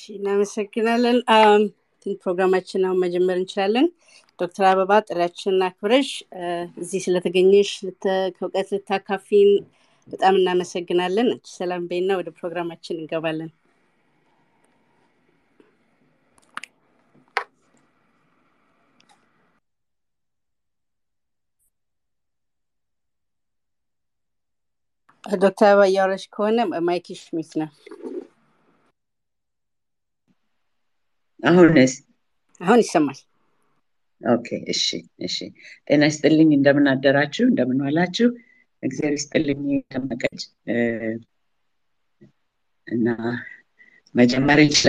Shinamasakinalan, think program China Majamer Challenge, Dr. Ababat, Rachana Kurish, Zisilataginish, the Kogatita Caffeine, but I'm Namasakinalan, Salam Beno, the program at China Gavalan. Dr. Yorish Konam, a Mikey Schmissner. Ahonis. Okay, is she? Then I spelling in Damana Darachu, Damanalachu, exactly spelling in Damakaj. And my marriage,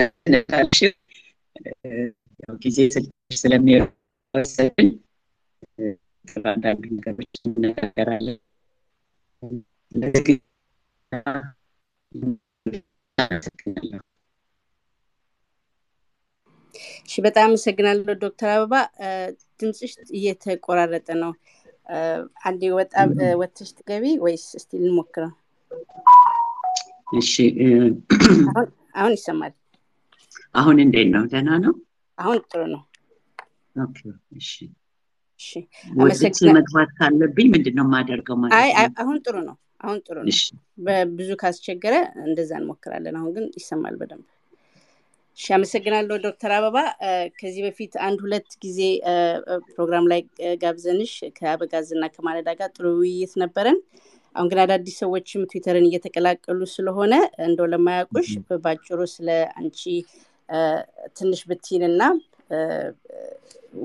she bet I'm signal Dr. Abba, yet a coratano. And you what is the ways still mukra. She only summer. I only know, then I know. I want to know. Okay, she I'm a section at what color beam did no matter come. I want to know. Antoron Bezukas Chegre and the Zanmokral and Hogan is a malbadam. Shamasaganalo Dr. Ababa, Kazivefit and Hulet Gizi program like Gabzanish, Kabagaz and Nakamaradaga through Yethnaperan, Angrada Disawachum, Twitter and Yetekalak Lusulohone, and Dola Mayakush, Bajorosle and Chi Tenish Bettin and Nam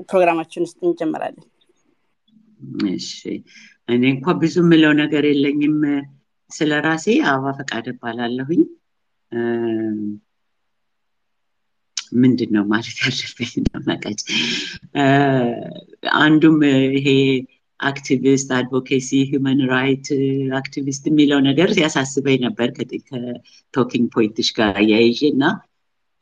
program at Chunstin Jamarad. And then Quabizu Melona Garilling him Celerasi, our Facatapalahui. Min did no matter Andum he activist, advocacy, human rights activist Melona Garia Sassabena Berkatic talking poetish Gayajina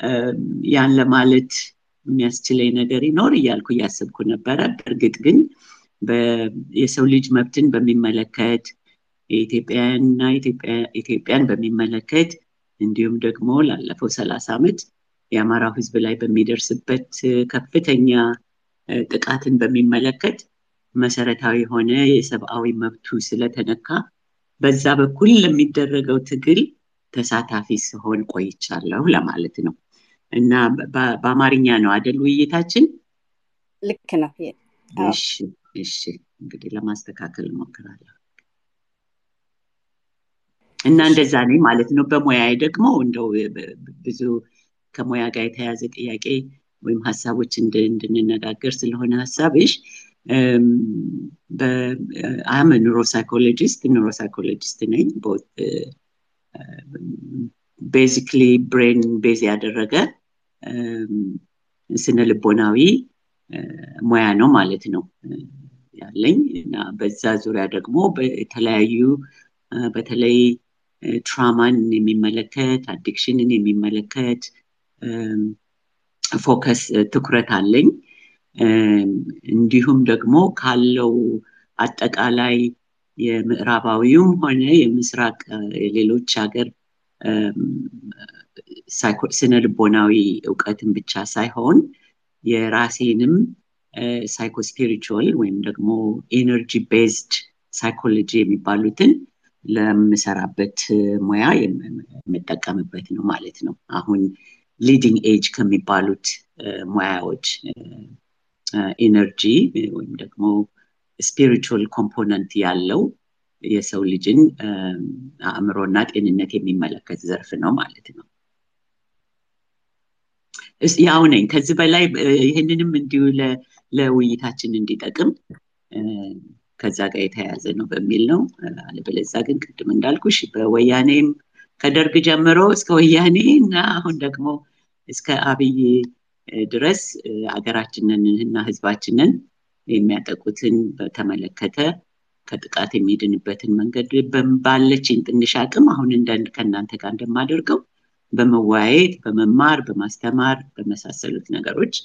Yan Lamalet Miastilena Garinori Yalku Yasab Kunabara Bergitgin. Yes, Olij Maptin, Bami Malakat, Ethiopian, Bami Malakat, and Dium Dogmol, La Fosala Summit, Yamara Hizbelai Bamiders, but Capitania, the Katin Bami Malakat, Masaratawi Hone, is of Awi Maptu Silatanaka, but Zabakul Middergo Tigil, Tasatafis Hon Koicharla, Maletino, and Bamariniano Adelui Tachin? Licking up here. She Gidilla Master Cackle Mocrala. And Nandazani, my little Bamoya de Gmondo, Bizu Kamoya Gate has it, Iagay, Wim Hassawich and Nada Gerselhona Savish. I'm a neuropsychologist in both basically brain busy at the rugger, Sinele Bonawi. Moya no maletino ling bezazura dogmo betalayu betalay trauma nimi malaket addiction nimi malaket focus tukuret aling ndihum dogmo kallo attakalay yemirabawiyum hone yemisraq leloch hager psychosynalbonawi uqatin bicha saihon Rasinum, psychospiritual, when the more energy based psychology, me palutin, lam sarabet moya, metacamabet no maletino, ahun leading age can be palut moya energy, when the more spiritual component yellow, yes, origin, amronat in nakemi malakazarfeno maletino. Is yawning, because by life, Henninum and Dula Lewi touching in the Dagum, Kazagate has a novel Milno, Alabelazagan, Katamandalkush, Wayanim, Kadarpijamaros, Koyani, Na Hundagmo, Iska Abi dress, Agarachin and Nahasbachinen, in Matakutin, Batamalakata, Katakati meet in Betin Mangad, Bambalachin, and the Shakamahun and Kanantakanda Madargo. Bamaway, Bamamar, Bamastamar, Bamasasalut Nagaruch,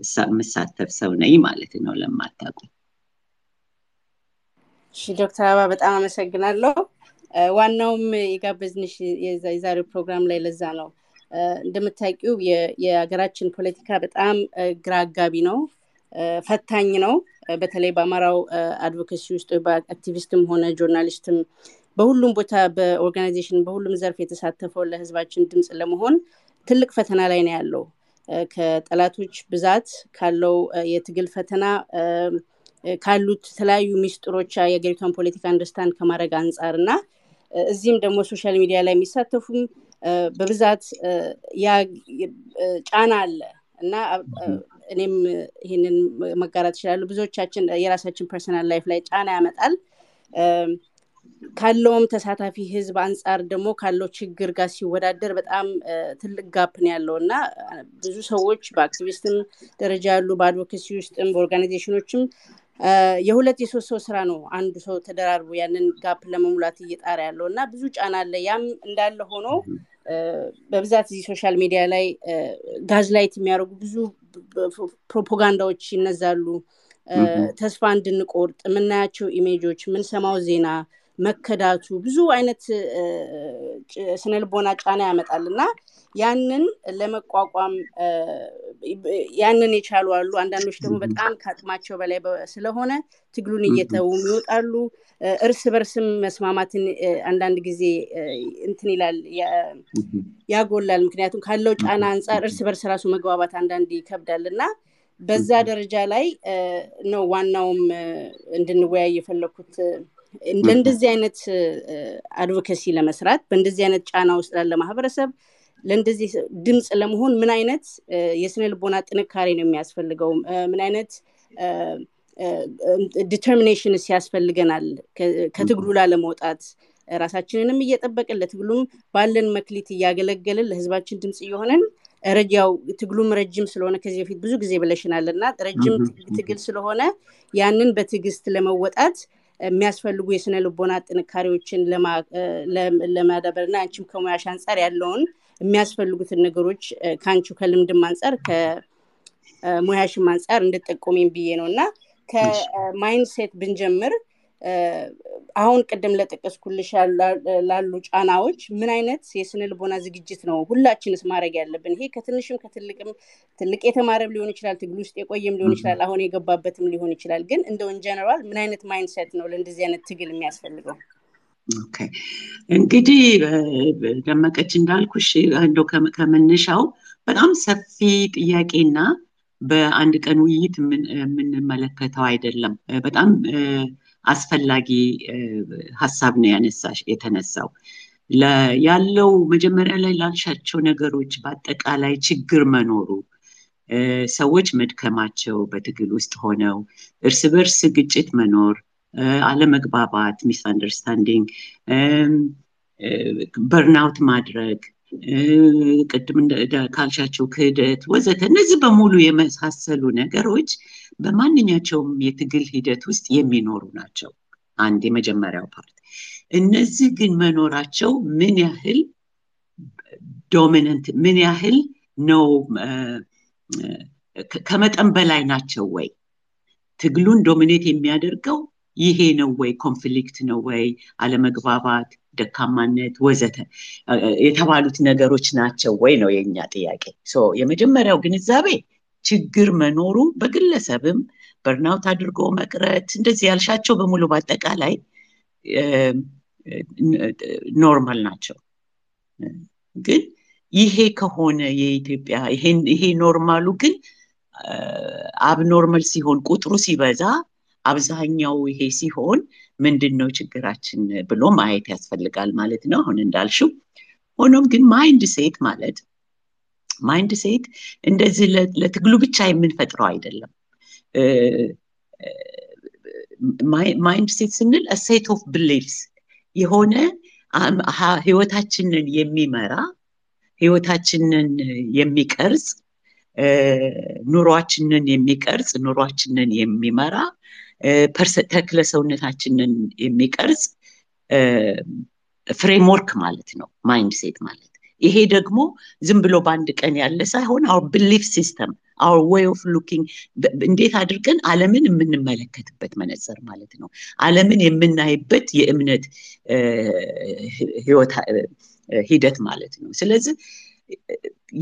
some Sattav Saunaimlet in Olam Matago. She Dr. Ababat Amasaganalo, one no mega business is a program Lelazano, እንደምታውቁው የሀገራችን ፖለቲካ በጣም ግራጋቢ ነው ፈታኝ ነው በተለይ በአማራው አድቮኬሲ ውስጥ በአክቲቪስትም ሆነ ጆርናሊስትም በሁሉም ቦታ በኦርጋናይዜሽን በሁሉም ዘርፍ የተሳተፈው ለህዝባችን ድምጽ ለመሆን ትልቅ ፈተና ላይ ነው ያለው ከጠላቶች ብዛት ካለው የትግል ፈተና ካሉት ተለያዩ ሚስጥሮች የሀገሪቷን ፖለቲካ አንደርስታንድ ከማድረግ አንፃርና እዚህም ደግሞ ሶሻል ሚዲያ ላይ የሚሳተፉም በብዛት ያ ጫና አለ እና እኔም ይሄንን መጋራት ይችላል ብዙዎቻችን የራሳችን ፐርሰናል ላይፍ ላይ ጫና ያመጣል ካለውም ተሳታፊ ህዝብ አንፃር ደግሞ ካለው ችግር ጋር ሲወዳደር በጣም ትልቅ ጋፕ ነው ያለውና ብዙ ሰዎች በአክቲቪስትም ደረጃ ያሉ በአድቮኬሲ ውስጥም በኦርጋናይዜሽኖችም የሁለት የሶስት ሰው ስራ ነው አንዱ ሰው ተደራርቦ ያንን ጋፕ ለመሙላት እየጣራ ያለውና ብዙ ጫና አለ ያም እንዳለ ሆኖ በብዛት እዚ ሶሻል ሚዲያ ላይ ጋዝላይት የሚያደርጉ ብዙ ፕሮፖጋንዳዎች ይነዛሉ ተስፋ እንድንቆርጥ ምናያቸው ኢሜጆች ምን ሰማው ዜና መከዳቱ ብዙ አይነት ስነልቦና ጫና ያመጣልና ያንን ለመቋቋም ያንን ይቻሉ አሉ አንዳንዶች ደግሞ በጣም ካጥማቸው በላይ ስለሆነ ትግሉን እየተው ይወጣሉ እርስ በርስም መስማማትን አንዳንድ ጊዜ እንትን ይላል ያጎላል ምክንያቱም ካለው ጫና አንፃር እርስ በርስ ራሱ መግባባት አንዳንድ ይከብዳልና በዛ ደረጃ ላይ ነው ዋናውም እንድንወያይ የፈለኩት እንደዚህ አይነት አድቮኬሲ ለመስራት በእንደዚህ አይነት ጫና ውስጥ ያለ ማህበረሰብ ለእንደዚህ ድምጽ ለመሆን ምን አይነት የስነልቦና ጥንካሬ ነው የሚያስፈልገው ምን አይነት ዲተርሚኔሽን ሲያስፈልገናል ከትግሉ ለመውጣት ራሳችንንም እየጠበቅን ለትግሉም ባለን መክሊት ያገለገልን ለህዝባችን ድምጽ ይሆነን ረጃው ትግሉም ረጅም ስለሆነ ከዚህ በፊት ብዙ ጊዜ ብለሽናልና ረጅም ትግል ስለሆነ ያንን በትግስት ለመወጣት የሚያስፈልጉ የስነልቦና ጥንካሬዎችን ለማዳበርና አንቺም ከሙያሽ አንፃር ያለውን የሚያስፈልጉትን ነገሮች ካንቺ ከልምድም አንፃር ከሙያሽም አንፃር እንድትጠቆሚን ብዬ ነውና ከማይንድሴት ብንጀምር አሁን ቀደም ለጠቀስኩልሽ ላሉ ጫናዎች ምን አይነት የስነልቦና ዝግጅት ነው ሁላችንስ ማድረግ ያለብን ይሄ ከትንሽም ከትልቅም ትልቅ የተማረም ሊሆን ይችላል ትግል ውስጥ የቆየም ሊሆን ይችላል አሁን የገባበትም ሊሆን ይችላል ግን እንደው ጀነራል ምን አይነት ማይንድሴት ነው ለእንደዚህ አይነት ትግል የሚያስፈልገው ኦኬ እንግዲህ ደመቀች እንዳልኩሽ እንደው ከመነሻው በጣም ሰፊ ጥያቄና በአንድ ቀን ውይይት ምን መለከታው አይደለም በጣም አስፈላጊ ሐሳብ ነው ያነሳሽ የተነሳው ያለው መጀመሪያ ላይ ላልሻቸው ነገሮች በአጠቃላይ ችግር መኖሩ ሰዎች መድከማቸው በትግል ውስጥ ሆነው እርስ በርስ ግጭት መኖር አለመግባባት misunderstanding burnout ማድረግ ቀድም ካልሻቸው ክህደት ወዘተ እነዚህ በሙሉ የመሳሰሉ ነገሮች በማንኛቸውም የትግል ሂደት ውስጥ የሚኖሩ ናቸው አንድ የመጀመሪያው ፓርት እነዚህ ግን መኖራቸው ምን ያህል ዶሚናንት ምን ያህል ነው ከመጠን በላይ ናቸው ወይ ትግሉን ዶሚኔት የሚያደርገው ይሄ ነው ወይ ኮንፍሊክት ነው ወይ አለመግባባት ደካማነት ወዘተ የተባሉት ነገሮች ናቸው ወይ ነው የኛ ጥያቄ ሶ የመጀመሪያው ግንዛቤ ችግር መኖሩ በግለሰብም በርናውት አድርጎ መቅረት እንደዚህ ያልሻቸው በሙሉ በአጠቃላይ ኖርማል ናቸው ግን ይሄ ከሆነ የኢትዮጵያ ይሄ ኖርማሉ ግን አብኖርማል ሲሆን ቁጥሩ ሲበዛ አብዛኛው ይሄ ሲሆን ምንድነው ችግራችን ብሎ ማየት ያስፈልጋል ማለት ነው አሁን እንዳልሽው ሆኖም ግን ማይንድሴት ማለት ማይንድሴት እንደዚህ ለትግሉ ብቻ የምንፈጥረው አይደለም ማይንድሴት ስንል a set of beliefs የሆነ ህይወታችንን የሚመራ ህይወታችንን የሚቀርጽ ኑሯችንን የሚቀርጽ ኑሯችንን የሚመራ ተክለ ሰውነታችንን የሚቀርጽ ፍሬምወርክ ማለት ነው ማይንድሴት ማለት ይሄ ደግሞ ዝም ብሎ በአንድ ቀን ያለ ሳይሆን our belief system our way of looking እንዴት አድርገን ዓለምን የምንመለከትበት መነጽር ማለት ነው ዓለምን የምናይበት የእምነት ህይወት ሂደት ማለት ነው ስለዚህ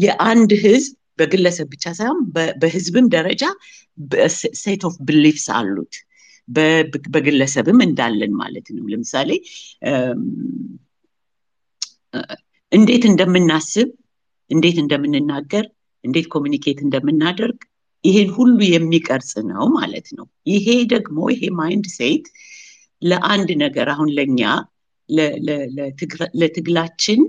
የአንድ ህዝብ በግለሰብ ብቻ ሳይሆን በህዝብም ደረጃ set of beliefs አሉት በግለሰብም እንዳለን ማለት ነው ለምሳሌ እንዴት እንደምናስብ እንዴት እንደምንናገር እንዴት ኮሙኒኬት እንደምናደርግ ይሄን ሁሉ የሚቀርጽ ነው ማለት ነው ይሄ ደግሞ ይሄ ማይንድ ሴት ለአንድ ነገር አሁን ለኛ ለትግላችን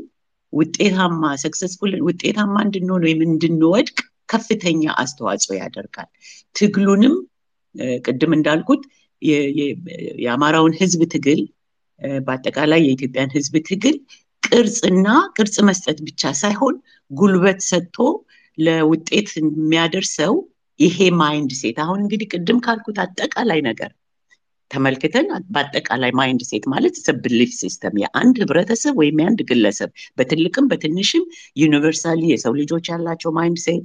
ውጤታማ ሰክሰስፉል ውጤታማ እንድንሆን ወይ እንድንወድቅ ከፍተኛ አስተዋጽኦ ያደርጋል ትግሉንም ቅድም እንዳልኩት የአማራውን ህዝብ ትግል በአጠቃላይ የኢትዮጵያን ህዝብ ትግል ቅርጽና ቅርጽ መስጠት ብቻ ሳይሆን ጉልበት ሰጥቶ ለውጤት የሚያደርሰው ይሄ ማይንድ ሴት አሁን እንግዲህ ቅድም ካልኩት አጠቃላይ ነገር ተመልክተን በአጠቃላይ ማይንድ ሴት ማለት ሰብሊፍ ሲስተም የአንድ ህብረተሰብ ወይ የአንድ ግለሰብ በትልቅም በትንሽም ዩኒቨርሳሊ የሰው ልጆች ያላቸው ማይንድ ሴት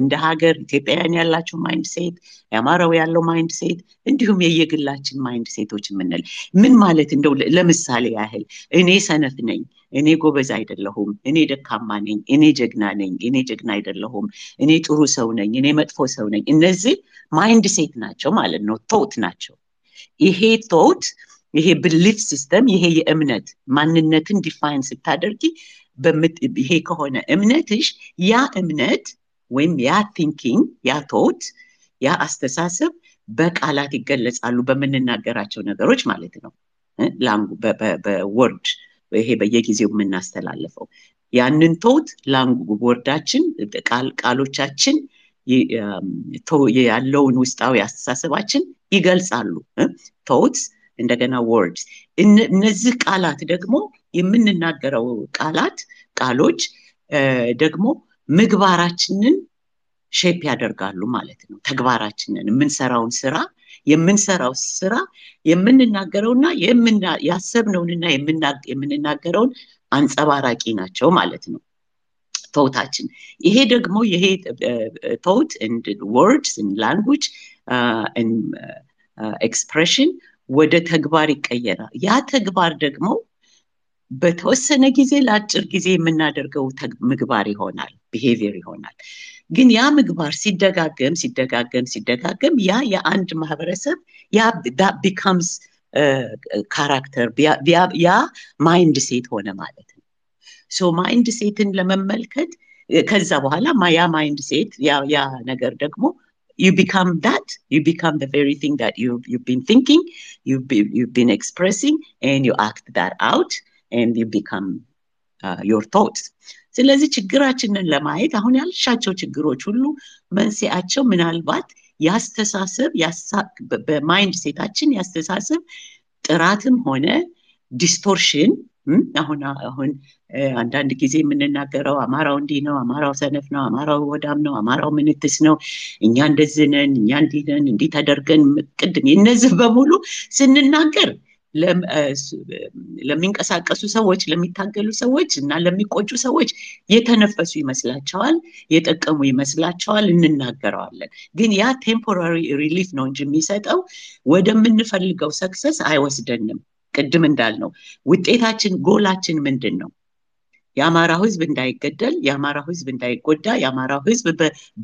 እንደ ሀገር ኢትዮጵያውያን ያላቸው ማይንድ ሴት ያማራው ያለው ማይንድ ሴት እንዲሁም የየግላችን ማይንድ ሴቶች ምንል ምን ማለት እንደው ለምሳሌ ያህል እኔ ሰነፍ ነኝ እኔ ጎበዝ አይደለሁም እኔ ደካማ ነኝ እኔ ጀግና አይደለሁም እኔ ጥሩ ሰው ነኝ እኔ መጥፎ ሰው ነኝ እነዚህ ማይንድ ሴት ናቸው ማለት ነው ቶት ናቸው ይሄ ቶት ይሄ belief system ይሄ የእምነት ማንነትን define ስታደርጊ ይሄ ከሆነ እምነትሽ ያ እምነት ወይም ያ thinking ያ ቶት ያ አስተሳሰብ በቃላት ይገለጻሉ በመንናገራቸው ነገሮች ማለት ነው ላንጉ በወርድ ይሄ በየጊዜው ምናስተላልፈው ያንን ቶት ላንጉ ወርዳችን ቃሎቻችን ያለውን ውስጣዊ አስተሳሰባችን ይገልጻሉ thoughts እንደገና words እነዚህ ቃላት ደግሞ የምንናገረው ቃሎች ደግሞ ምግባራችንን ሼፕ ያደርጋሉ ማለት ነው ተግባራችንን የምንሰራው ስራ የምንናገረውና ያሰብነውንና የምንናገረውን አንጸባራቂ ናቸው ማለት ነው thoughtaችን ይሄ ደግሞ ይሄ thought and words and language and expression ወደ ተግባር ይቀየራል ያ ተግባር ደግሞ በተወሰነ ጊዜ ለአጭር ጊዜ የምናደርገው ምግባር ይሆናል behavior ይሆናል ግን ያ ምግባር ሲደጋገም ያ የአንድ ማህበረሰብ ያ that becomes character ያ mind set ሆነ ማለት ነው so mind setን ለመመልከት ከዛ በኋላ ያ mind set ያ ነገር ደግሞ you become that you become the very thing that you've been thinking you've been expressing and you act that out and you become your thoughts ስለዚህ ችግራችንን ለማየት አሁን ያልሻቸው ችግሮች ሁሉ መንስኤያቸው ምናልባት ያስተሳሰብ በማይንድ ሴታችን ያስተሳሰብ ጥራትም ሆነ ዲስቶርሽን አሁን አንዳንድ ጊዜ ምንናገረው አማራው እንዲህ ነው አማራው ሰነፍ ነው አማራው ወዳም ነው አማራው ምንትስ ነው እኛ እንደዚህ ነን እኛ እንዲህ ነን እንዲህ ተደርገን ቅድም እነዚህ በሙሉ ስንናገር ለሚንቀሳቀሱ ሰዎች ለሚታገሉ ሰዎች እና ለሚቆጩ ሰዎች የተነፈሱ ይመስላቸዋል የተጠቀሙ ይመስላቸዋል እንናገራለን ግን ያ ቴምፖራሪ ሪሊፍ ነው እንጂ የሚሰጠው ወደምንፈልገው ሰክሰስ አይወስደንም ቅድም እንዳልነው ውጤታችን ጎላችን ምንድነው ያማራው ህዝብ እንዳይገደል ያማራው ህዝብ እንዳይጎዳ ያማራው ህዝብ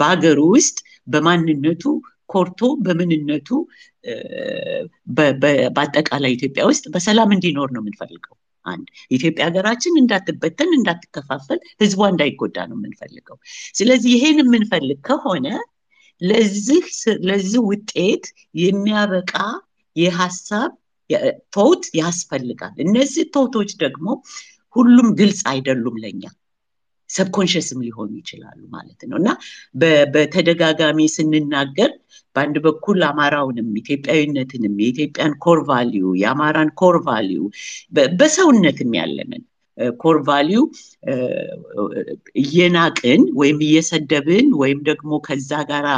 በአገሩ ውስጥ በማንነቱ ኮርቶ በመንነቱ በአጠቃላይ ኢትዮጵያ ውስጥ በሰላም እንዲኖር ነው የምንፈልገው አንድ ኢትዮጵያ ሀገራችን እንዳትበተን እንዳትከፋፈል ህዝቡ እንዳይጎዳ ነው የምንፈልገው ስለዚህ ይሄን የምንፈልግ ከሆነ ለዚህ ውጤት የሚያበቃ የሐሳብ ቶት ያስፈልጋል እነዚህ ቶቶች ደግሞ ሁሉም ግልጽ አይደሉም ለኛ ሰብኮንሺየስም ሊሆኑ ይችላሉ ማለት ነውና በተደጋጋሚ ስንናገር በአንድ በኩል አማራውንም ኢትዮጵያዊነትንም የኢትዮጵያን ኮር ቫልዩ ያማራን ኮር ቫልዩ በሰውነትም ያለንን ኮር ቫልዩ የናቅን ወይም እየሰደብን ወይም ደግሞ ከዛ ጋራ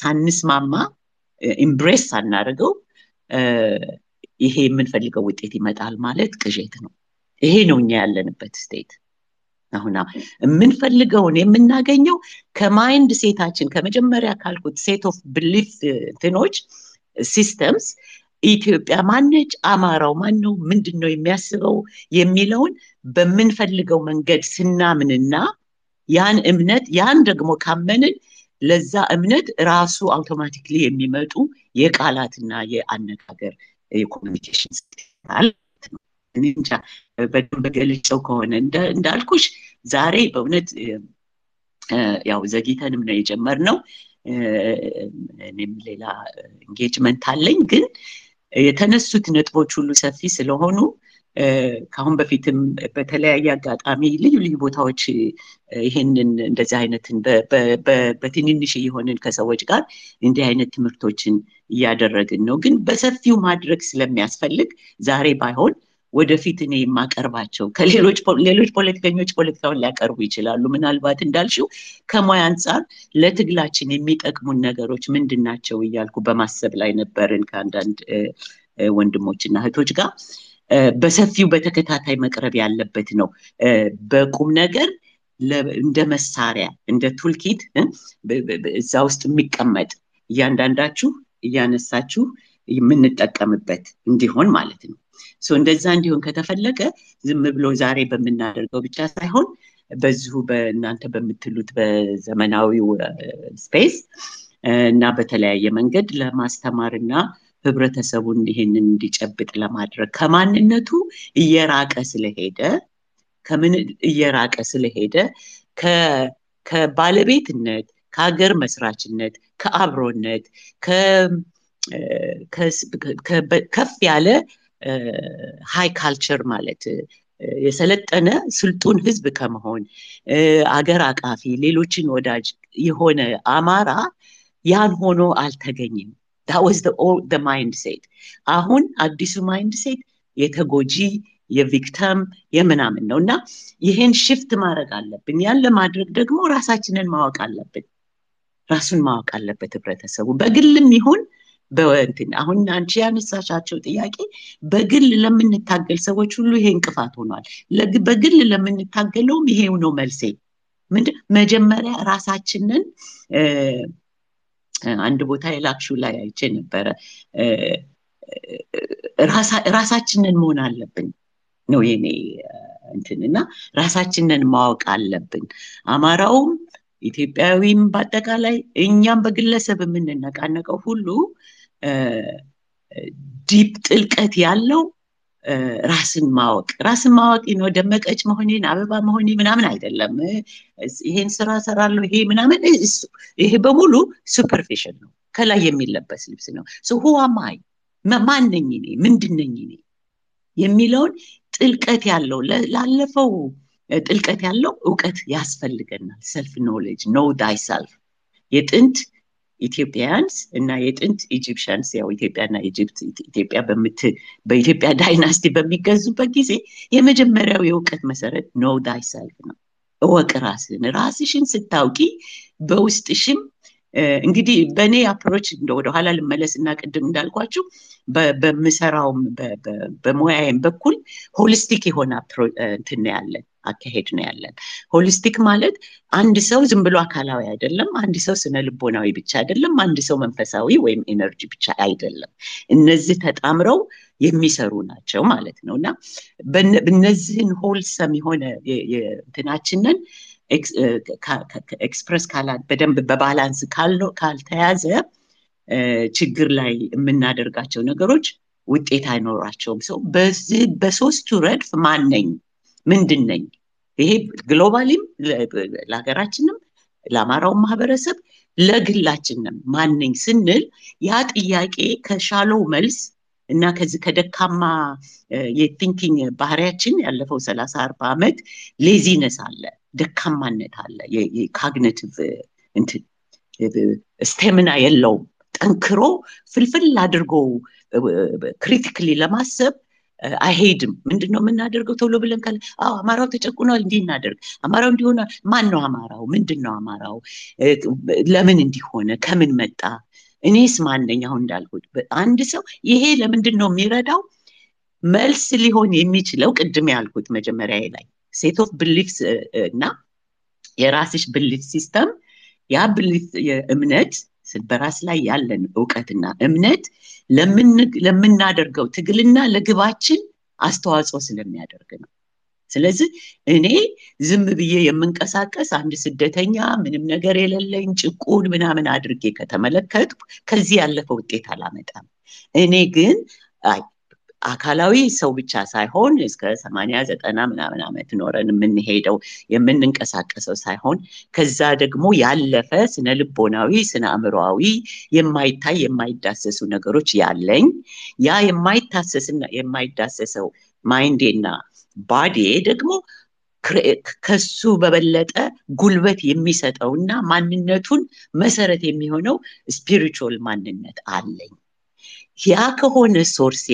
ሳንስማማ ኢምብሬስ አናደርገው ይሄ የምንፈልገው ውጤት ይመጣል ማለት ቅዠት ነው ይሄ ነው እኛ ያለንበት ስቴት አሁን የምንፈልገው የምናገኘው ከማይንድ ሴታችን ከመጀመሪያ ካልኩት set of belief እንትኖች systems ኢትዮጵያ ማነች አማራው ማን ነው ምንድነው የሚያስበው የሚለውን በምንፈልገው መንገድ ስናምንና ያን እምነት ያን ደግሞ ካመንን ለዛ እምነት ራሱ አውቶማቲካሊ የሚመጡ የቃላትና የአነጋገር የኮሙኒኬሽን ስታይል እንጂ በደንብ ከሆነ እንዳልኩሽ ዛሬ በእውነት ያው ዘግይተንም ነው የጀመርነው እኔም ሌላ ኢንጌጅመንት አለኝ ግን የተነሱት ነጥቦች ሁሉ ሰፊ ስለሆኑ ካሁን በፊትም በተለያየ አጋጣሚ ልዩ ልዩ ቦታዎች ይሄንን እንደዚህ አይነትን በትንንሽ ይሆንን ከሰዎች ጋር እንደዚህ አይነት ትምርቶችን ያደረግን ነው ግን በሰፊው ማድረግ ስለሚያስፈልግ ዛሬ ባይሆን ወደፊት እኔ ማቀርባቸው ከሌሎች ፖለቲከኞች ፖለቲካውን ሊያቀርቡ ይችላሉ ምናልባት እንዳልሽው ከመያ አንፃር ለትግላችን የሚጠቅሙ ነገሮች ምንድናቸው ይያልኩ በማሰብ ላይ ነበርን ካንዳንድ ወንድሞችና እህቶች ጋር በሰፊው በተከታታይ መቅረብ ያለበት ነው በቁም ነገር እንደ መሳሪያ እንደ ቱልኪት እዛው ውስጥ የሚቀመጥ ያንዳንዳችሁ ያነሳችሁ የምንጠቀምበት እንዲሆን ማለት ነው ሶ እንደዛ እንዲሆን ከተፈለገ ዝም ብሎ ዛሬ በመናደርገው ብቻ ሳይሆን በዚሁ በእናንተ በሚትሉት በዘመናዊው ስፔስ እና በተለያየ መንገድ ለማስተማርና ህብረተሰቡን ይሄንን እንዲጨብጥ ለማድረግ ከማንነቱ እየራቀ ስለሄደ ከባለቤትነት ከሀገር መስራችነት ከአብሮነት ከከፍ ያለ ሃይ ካልቸር ማለት የሰለጠነ ስልጡን ህዝብ ከመሆን አገር አቃፊ ሌሎችን ወዳጅ የሆነ አማራ ያን ሆኖ አልተገኘም that was the mindset አሁን አዲሱ mindset የተጎጂ የቪክቲም የመናምን ነውና ይሄን shift ማድረግ አለብን ያን ለማድረግ ደግሞ ራሳችንን ማወቅ አለብን ራስን ማወቅ አለበት ህብረተሰቡ በግልም ይሁን በእንትን አሁን አንቺ ያነሳሻቸው ጥያቄ በግል ለምንታገል ሰዎች ሁሉ ይሄን ቅፋት ሆኗል በግል ለምንታገለው ይሄው ነው መልሴ ምንድነው መጀመሪያ ራሳችንን አንድ ቦታ ያላክሹ ላይ አይቼ ነበር ራሳችንን መሆን አለብን ነው የኔ እንትንና ራሳችንን ማወቅ አለብን አማራው ኢትዮጵያዊም በአጠቃላይ እኛም በግለሰብ ምንነቃነቀው ሁሉ ዲፕ ጥልቀት ያለው ራስን ማወቅ ነው ደመቀጭ መሆኔን አበባ መሆኔ ምናምን አይደለም ይሄን ስራ ሰራለሁ ይሄ ምናምን ይሄ በሙሉ ሱፐርፊሻል ነው ከላይ የሚለበስ ልብስ ነው ሶ who am I ማንነኝ ነኝ ምንድነኝ ነኝ የሚለውን ጥልቀት ያለው ላለፈው ጥልቀት ያለው ዕውቀት ያስፈልገናል self knowledge know thyself የጥንት ኢትዮጵያንስ እና የጥንት ኢጂፕሽያንስ ያው ኢትዮጵያና ኢጂፕት ኢትዮጵያ በኢትዮጵያ ዳይናስቲ በሚገዙበት ጊዜ የመጀመሪያው የዕውቀት መሰረት know thyself ነው ዕወቅ ራስሽን ስታውቂ በውስጥሽም እንግዲህ በኔ አፕሮች እንደወደ ኋላ ለመለስና ቀደም እንዳልኳችሁ በመሰራው በሞያየን በኩል ሆሊስቲክ የሆነ እንትን ያለን አካሄድ ነው ያለን ሆሊስቲክ ማለት አንድ ሰው ዝም ብሎ አካላዊ አይደለም አንድ ሰው ስነልቦናዊ ብቻ አይደለም አንድ ሰው መንፈሳዊ ወይም ኢነርጂ ብቻ አይደለም እነዚህ ተጣምረው የሚሰሩ ናቸው ማለት ነውና በእነዚህን ሆልሰም የሆነ እንትናችንን ኤክስፕረስ ካላት በደንብ በባላንስ ካልተያዘ ችግር ላይ የምናደርጋቸው ነገሮች ውጤት አይኖራቸውም ሰው በዚህ በሶስቱ ረድፍ ማንነኝ ምንድነኝ ይሄ ግሎባሊም ለሀገራችንም ለአማራው ማህበረሰብ ለግላችንም ማንነኝ ስንል ያ ጥያቄ ከሻለው መልስ እና ከዚህ ከደካማ የቲንኪንግ ባህሪያችን ያለፈው 30 40 አመት ሌዚነስ አለ ደካማነት አለ የኮግኒቲቭ እንት ስቴሚና የለው ጠንክሮ ፍልፍል አድርጎ ክሪቲካሊ ለማሰብ አይሄድም ምንድነው የምናደርገው ቶሎ ብለን አማራው ተጨቁኗል እንዲናደርግ አማራው እንዲሆነ ማን ነው አማራው ምንድነው አማራው ለምን እንዲሆነ ከምን መጣ እኔስ ማንነኝ አሁን እንዳልኩት አንድ ሰው ይሄ ለምንድነው የሚረዳው መልስ ሊሆን የሚችለው ቅድም ያልኩት መጀመሪያ ላይ set of beliefs እና የራስሽ belief system ያ belief እምነት በራስ ላይ ያለን ዕውቀትና እምነት ለምናደርገው ትግልና ለግባችን አስተዋጽኦ ስለሚያደርግ ነው ስለዚህ እኔ ዝም ብዬ የምንቀሳቀስ አንድ ስደተኛ ምንም ነገር የሌለኝ ጭቁን ምናምን አድርጌ ከተመለከቱ ከዚህ ያለፈው ውጤት አላመጣም እኔ ግን አካላዊ ሰው ብቻ ሳይሆን እስከ 89 ምናምን አመት ኖረን ምን ሄደው የምንንቀሳቀሰው ሳይሆን ከዛ ደግሞ ያለፈ ስነልቦናዊ ስነአምሮአዊ የማይታይ የማይዳሰሱ ነገሮች ያለኝ ያ የማይታሰስና የማይዳሰሰው ማይንዴና ባዲ ደግሞ ከሱ በበለጠ ጉልበት የሚሰጠውና ማንነቱን መሰረት የሚሆነው ስፒሪቹዋል ማንነት አለኝ ያ ከሆነ ሶርሴ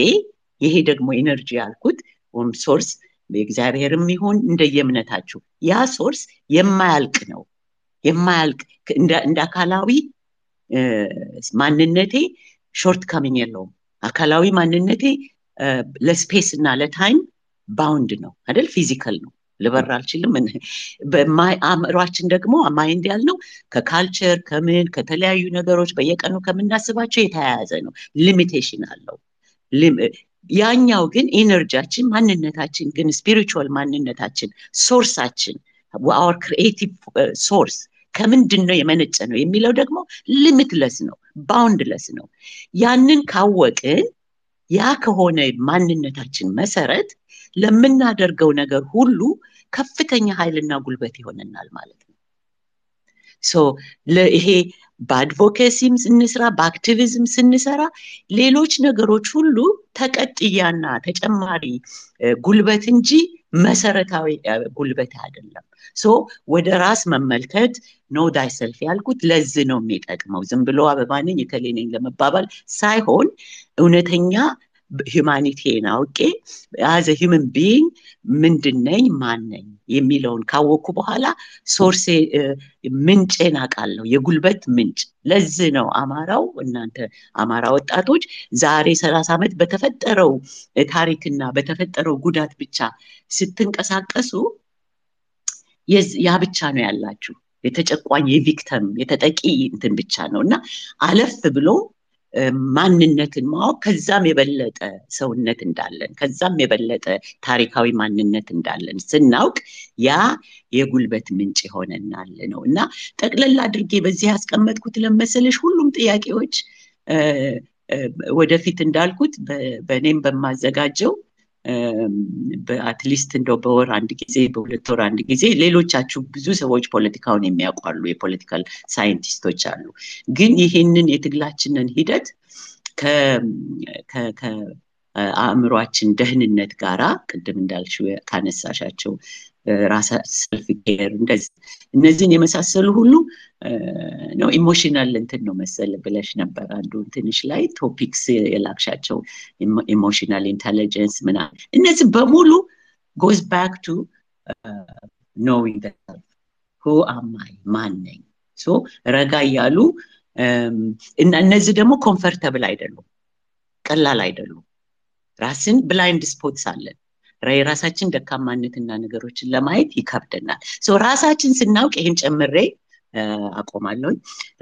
ይሄ ደግሞ ኢነርጂ አልኩት ሶርስ በእግዚአብሔርም ይሁን እንደየምነታችሁ ያ ሶርስ የማያልቅ ነው የማያልቅ እንደ አካላዊ ማንነቴ ሾርት ካሚንግ የለውም አካላዊ ማንነቴ ለስፔስ እና ለታይም ባውንድ ነው አይደል ፊዚካል ነው ልበራ አልችልም በማይ አምራችን ደግሞ ማይንድ ያለው ከካልቸር ከምን ከተለያዩ ነገሮች በየቀኑ ከምናስባቸው የተያያዘ ነው ሊሚቴሽን አለው ያኛው ግን ኢነርጂያችን ማንነታችን ግን ስፒሪቹዋል ማንነታችን ሶርሳችን our creative source ከምንድነው የመነጨ ነው የሚለው ደግሞ ሊሚትለስ ነው ባውንድለስ ነው ያንን ካወቅን ያ ከሆነ ማንነታችን መሰረት ለምናደርገው ነገር ሁሉ ከፍተኛ ኃይልና ጉልበት ይሆነናል ማለት ነው ሶ ለይሄ በአድቮኬሲም እንስራ በአክቲቪዝም እንሰራ ሌሎች ነገሮች ሁሉ ተቀጥያና ተጨማሪ ጉልበት እንጂ መሰረታዊ ጉልበት አይደለም ሶ ወደ ራስ መመልከት ነው ዳይሰልፍ ያልኩት ለዚህ ነው የሚጠቅመው ዝም ብሎ አበባነኝ ከሌኔን ለመባባል ሳይሆን እውነተኛ humanity አውቄ as a human being ምንድነኝ ማንነኝ የሚለውን ካወቁ በኋላ ሶርሴ ምንጭን አቃለው የጉልበት ምንጭ ለዚህ ነው አማራው እናንተ አማራ ወጣቶች ዛሬ 30 አመት በተፈጠረው ታሪክና በተፈጠረው ጉዳት ብቻ ስትንቀሳቀሱ ያ ብቻ ነው ያላችሁ የተጨቋኝ የቪክቲም የተጠቂ እንትን ብቻ ነውና አለፍ ብሎ ማንነትን ማወቅ ከዛም የበለጠ ሰውነት እንዳለን ከዛም የበለጠ ታሪካዊ ማንነት እንዳለን ስናውቅ ያ የጉልበት ምንጭ ሆነናል ነውና ጠቅለላ አድርጌ በዚህ አስቀመጥኩት ለመሰለሽ ሁሉም ጥያቄዎች ወደፊት እንዳልኩት በኔም በማዘጋጀው at least እንደው በወር አንድ ጊዜ በሁለት ወር አንድ ጊዜ ሌሎቻችሁ ብዙ ሰዎች ፖለቲካውን የሚያቋሉ የፖለቲካል ሳይንቲስቶች አሉ ግን ይሄንን የትግላችንን ሂደት ከ አእምሮአችን ደህንነት ጋራ ቀደም እንዳልሽው ካነሳሻቸው ራስ ሰልፍ ኬር እንደዚህ እነዚህን የመሳሰሉ ሁሉ ነው ኢሞሽናል እንትን ነው መሰለ ብለሽ ነበር አንዱ እንትንሽ ላይ ቶፒክስ የላክሻቸው ኢሞሽናል ኢንተለጀንስ ምናል እነዚህ በሙሉ goes back to knowing the self who am I ማንነኝ ሶ ረጋ ያሉ እና እነዚህ ደግሞ ኮምፎርታብል አይደሉም ቀላል አይደሉም ራስን ብላይንድ ስፖትስ አለን ራሳችን ደካማነትና ነገሮችን ለማየት ይከብደናል ሶ ራሳችን ስናውቅ ይሄን ጨምሬ አቆማለሁ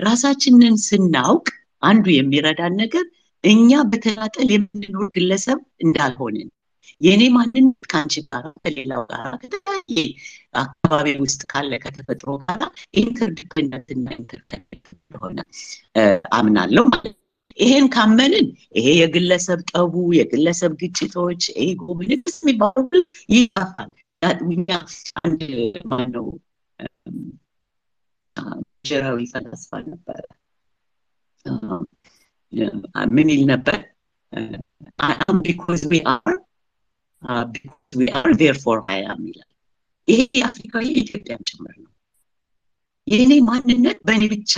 ራሳችንን ስናውቅ አንዱ የሚረዳን ነገር እኛ በተራጠል የምንኖር ግለሰብ እንዳልሆንን የኔ ማንነት ካንቺ ጋር ከሌላው ጋር ከተለየ አካባቢ ውስጥ ካለ ከተፈጥሮ ጋር ኢንተርዲፔንደንት እና ኢንተርዲፔንደንት ሆነ አምናለሁ ማለት ይሄን ካመንን ይሄ የግለሰብ ጠቡ የግለሰብ ግጭቶች ኢጎ ምንስ የሚባለው ይፋፋል ያኛ አንድ ማነው ጀራዊ ፈላስፋ ነበር ምን ይል ነበር because we are because we are therefore I am ይላል ይሄ አፍሪካዊ ኢትዮጵያም ጭምር ነው የኔ ማንነት በኔ ብቻ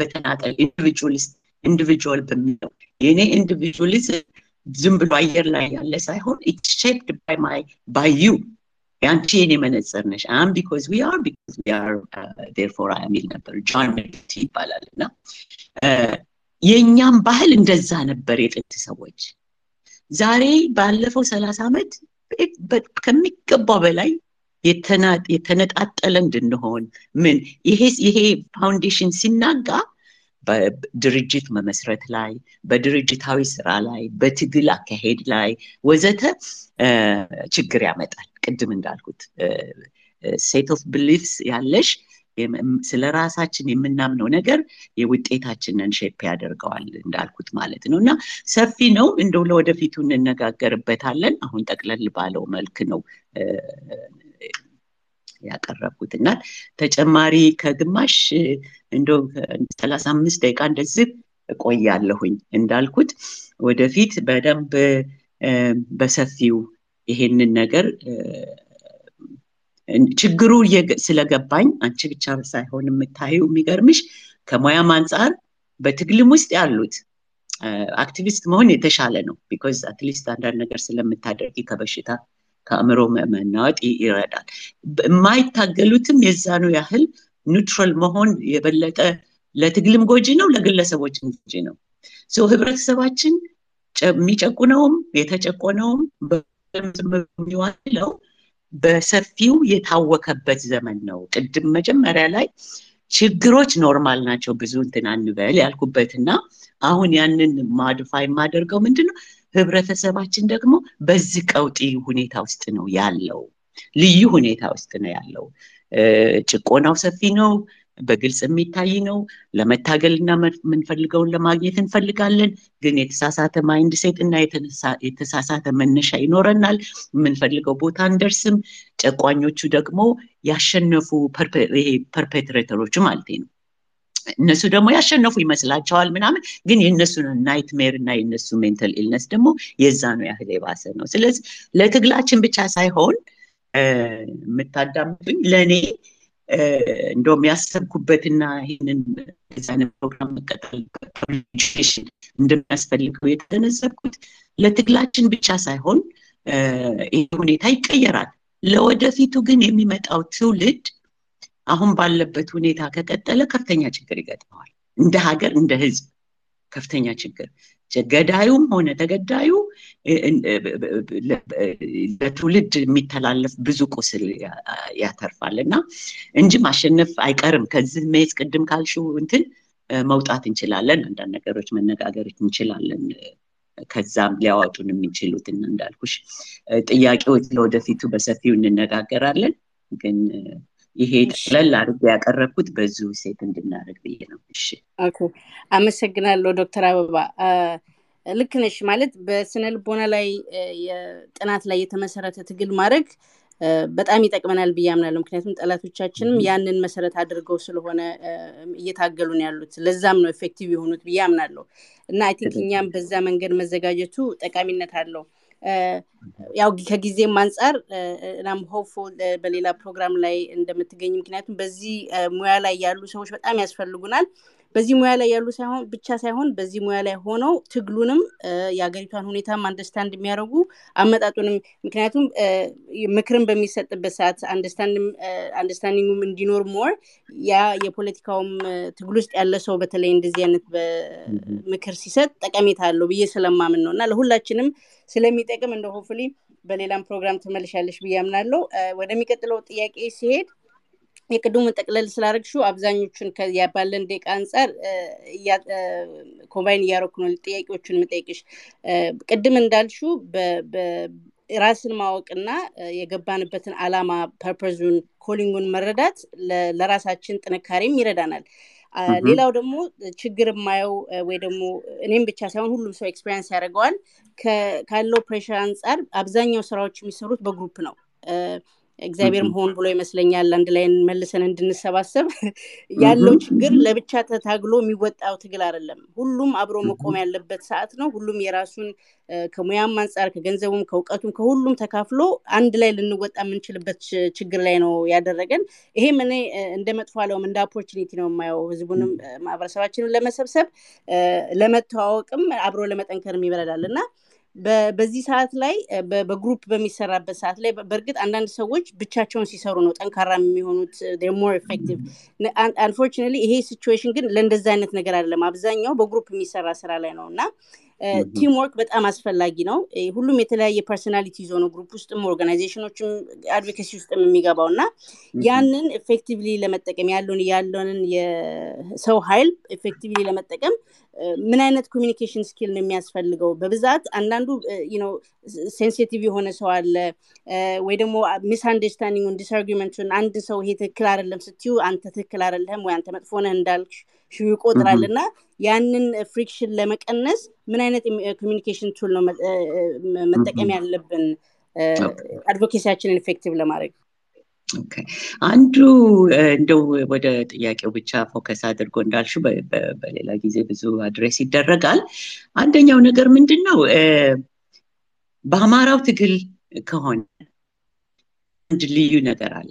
በተናጠል individual በሚለው የኔ individualism ዝም ብሎ አየር ላይ ያለ ሳይሆን it's shaped by you ያንቺ የኔ መነጽር ነሽ I am because we are therefore I am ነበር ጆን ሜቲ ይባላልና የኛም ባህል እንደዛ ነበር የጥንት ሰዎች ዛሬ ባለፈው 30 አመት ከሚገባው በላይ የተነጣጠለ እንድንሆን ምን ይሄ ፋውንዴሽን ሲናጋ በድርጅት መመስረት ላይ በድርጅታዊ ስራ ላይ በትግል አካሄድ ላይ ወዘተ ችግር ያመጣል ቅድም እንዳልኩት set of beliefs ያለሽ ስለራሳችን የምናምነው ነገር የውጤታችንን ሼፕ ያደርጋል እንዳልኩት ማለት ነውና ሰፊ ነው እንደው ለወደፊቱ እንነጋገርበታለን አሁን ጠቅለል ባለው መልኩ ነው ያቀረብኩትና ተጨማሪ ከግማሽ እንደው 35 ደቂቃ እንደዚህ ቆያለሁኝ እንዳልኩት ወደፊት በደንብ በሰፊው ይሄንን ነገር ችግሩ ስለገባኝ አንቺ ብቻ ሳይሆን የምታዩው የሚገርምሽ ከሞያ ማንጻር በትግልም ውስጥ ያሉት አክቲቪስት መሆን የተሻለ ነው because at least አንዳንድ ነገር ስለምታደርጊ ከበሽታ ካምሮ መመናወጥ ይረዳል ማይታገሉትም የዛኑ ያህል ኒውትራል መሆን የበለጠ ለትግልም ጎጂ ነው ለግለሰቦችም ጎጂ ነው so ህብረተሰባችን የሚጨቁነውም የተጨቆነውም በሚዋለው በሰፊው የታወከበት ዘመን ነው ቅድም መጀመሪያ ላይ ችግሮች ኖርማል ናቸው ብዙ እንትናንበል ያልኩበትና አሁን ያንን ማዲፋይ ማደርገው ምንድነው ህብረተሰባችን ደግሞ በዚህ ቀውጢ ሁኔታ ውስጥ ነው ያለው ልዩ ሁኔታ ውስጥ ነው ያለው ጭቆናው ሰፊ ነው በግልጽ የሚታይ ነው ለመታገልና ምንፈልገው ለማግኘት እንፈልጋለን ግን የተሳሳተ ማይንድ ሴት እና የተሳሳተ መነሻ ይኖርናል ምንፈልገው ቦታ እንደርስም ጨቋኞቹ ደግሞ ያሸነፉ ፐርፔትሬተሮች ማለት ነው እነሱ ደግሞ ያሸነፉ ይመስላቸዋል ምናምን ግን የነሱ ናይትሜር እና የነሱ ሜንታል ኢልነስ ደግሞ የዛኑ ያህል የባሰ ነው ስለዚህ ለትግላችን ብቻ ሳይሆን መታዳምብኝ ለኔ እንደም ያሰብኩበትና ይሄንን ዲዛይን ፕሮግራም መከታተል ኮሚኒኬሽን እንደማስፈልገው የተነዘብኩት ለትግላችን ብቻ ሳይሆን ይሄ ሁኔታ ይቀየራል ለወደፊቱ ግን የሚመጣው ትውልድ አሁን ባለበት ሁኔታ ከቀጠለ ከፍተኛ ችግር ይገጥማል እንደ ሀገር እንደ ህዝብ ከፍተኛ ችግር ገዳዩም ሆነ ተገዳዩ ለትውልድ የሚተላለፍ ብዙ ቁስል ያተርፋልና እንጂ ማሸነፍ አይቀርም ከዚህ መይስ ቅድም ካልሽው እንትን መውጣት እንችላለን አንዳንድ ነገሮች መነጋገር እንችላለን ከዛም ሊያወጡን የሚችሉትን እንዳልኩሽ ጥያቄዎች ለወደፊቱ በሰፊው እንነጋገራለን ግን ይሄ ጠለል አድርጌ ያቀረብኩት በዚሁ ሴት እንድናረግ ብዬ ነው እሺ ኦኬ አመሰግናለሁ ዶክተር አበባ ልክ ነሽ ማለት በስነ ልቦና ላይ የጥናት ላይ የተመሰረተ ትግል ማድረግ በጣም ይጠቅመናል በያምናለሁ ምክንያቱም ጠላቶቻችንም ያንን መሰረት አድርገው ስለሆነ እየታገሉ ነው ያሉት ለዛም ነው ኢፌክቲቭ የሆኑት በያምናለሁ እና አይ ቲንክ እኛም በዛ መንገድ መዘጋጀቱ ጠቃሚነት አለው ያው ከጊዜ ማንጻር እናም ሆፕፉል በሌላ ፕሮግራም ላይ እንደምትገኝ ምክንያቱም በዚህ ሙያ ላይ ያሉ ሰዎች በጣም ያስፈልጉናል በዚህ ሙያ ላይ ያሉ ሳይሆን ብቻ ሳይሆን በዚህ ሙያ ላይ ሆነው ትግሉንም ያገሪቷን ሁኔታም አንደርስታንድ የሚያደርጉ አመጣጡንም ምክንያቱም ምክርን በሚሰጥበት ሰዓት አንደርስታንዲንግም እንዲኖር ሞር ያ የፖለቲካውም ትግል ውስጥ ያለ ሰው በተለይ እንደዚህ አይነት ምክር ሲሰጥ ጠቀሜታ አለው በየሰለማምን ነውና ለሁላችንም ስለሚጠቅም እንደው ሆፕፉሊ በሌላም ፕሮግራም ተመልሻለሽ በያምናለሁ ወደሚቀጥለው ጥያቄ ሲሄድ የቅዱም ተቀለል ስላረክሹ አብዛኞቹን ያባለን ደቂቃ አንፃር ኮምባይን ያረኩነው ለጥያቄዎቹን መጠየቅሽ ቅድም እንዳልሹ ራስን ማወቅና የገባንበትን ዓላማ ፐርፐዙን ኮሊንጉን መረዳት ለራሳችን ጥንካሬም ይረዳናል ሌላው ደግሞ ችግር ማየው ወይ ደግሞ እኔም ብቻ ሳይሆን ሁሉም ሰው ኤክስፒሪየንስ ያደርጋል ካለው ፕሬሽር አንፃር አብዛኛው ስራዎች የሚሰሩት በግሩፕ ነው እግዚአብሔርም ሆን ብሎ ይመስለኛል አንድ ላይ መልሰን እንድንሰባሰብ ያለው ችግር ለብቻ ተታግሎ የሚወጣው ትግል አይደለም ሁሉም አብሮ መቆም ያለበት ሰዓት ነው ሁሉም የራሱን ከሙያም አንፃር ከገንዘቡም ከውቀቱም ከሁሉም ተካፍሎ አንድ ላይ ልንወጣ የምንችልበት ችግር ላይ ነው ያደረገን ይሄ ምን እንደመጥፋለውም እንደ ኦፖርቹኒቲ ነው የማየው ህዝቡንም ማህበረሰባችንን ለመሰብሰብ ለመተዋወቅም አብሮ ለመጠንከርም ይበረዳልና በዚህ ሰዓት ላይ በግሩፕ በሚሰራበት ሰዓት ላይ በርግጥ አንዳንድ ሰዎች ብቻቸውን ሲሰሩ ነው ጠንካራ የሚሆኑት they're more effective unfortunately ይሄ situation ግን ለእንደዛ አይነት ነገር አይደለም አብዛኛው በግሩፕ የሚሰራ ስራ ላይ ነውና ቲምወርክ በጣም አስፈላጊ ነው ሁሉም የተለያየ ፐርሰናሊቲ ዞኖ ግሩፕ ውስጥም ኦርጋናይዜሽኖችም አድቮኬሲ ውስጥም የሚገባውና ያንን ኢፌክቲቭሊ ለመጠቀም ያለውን የሰው ኃይል ኢፌክቲቭሊ ለመጠቀም ምን አይነት ኮሚኒኬሽን ስኪል ነው የሚያስፈልገው በብዛት አንዳንዱ you know sensitive የሆነ ሰው አለ ወይ ደግሞ misunderstanding and disagreement አንድ ሰው ሄተክል አይደለም ስትዩ አንተ ተክል አይደለም ወይ አንተ መጥፎ ነህ እንዳልክ ሽው ቆጥራልና ያንን ፍሪክሽን ለመቀነስ ምን አይነት ኮሚኒኬሽን ቱል ነው መጠቀም ያለብን አድቮኬሲያችንን ኢፌክቲቭ ለማድረግ Okay. Andrew, what a Yaki which focus other Gondalshu by Bella Gizebizu address it Ragal. And then your government didn't know Bahamara of the Gil Kahon and Liu Nagaral.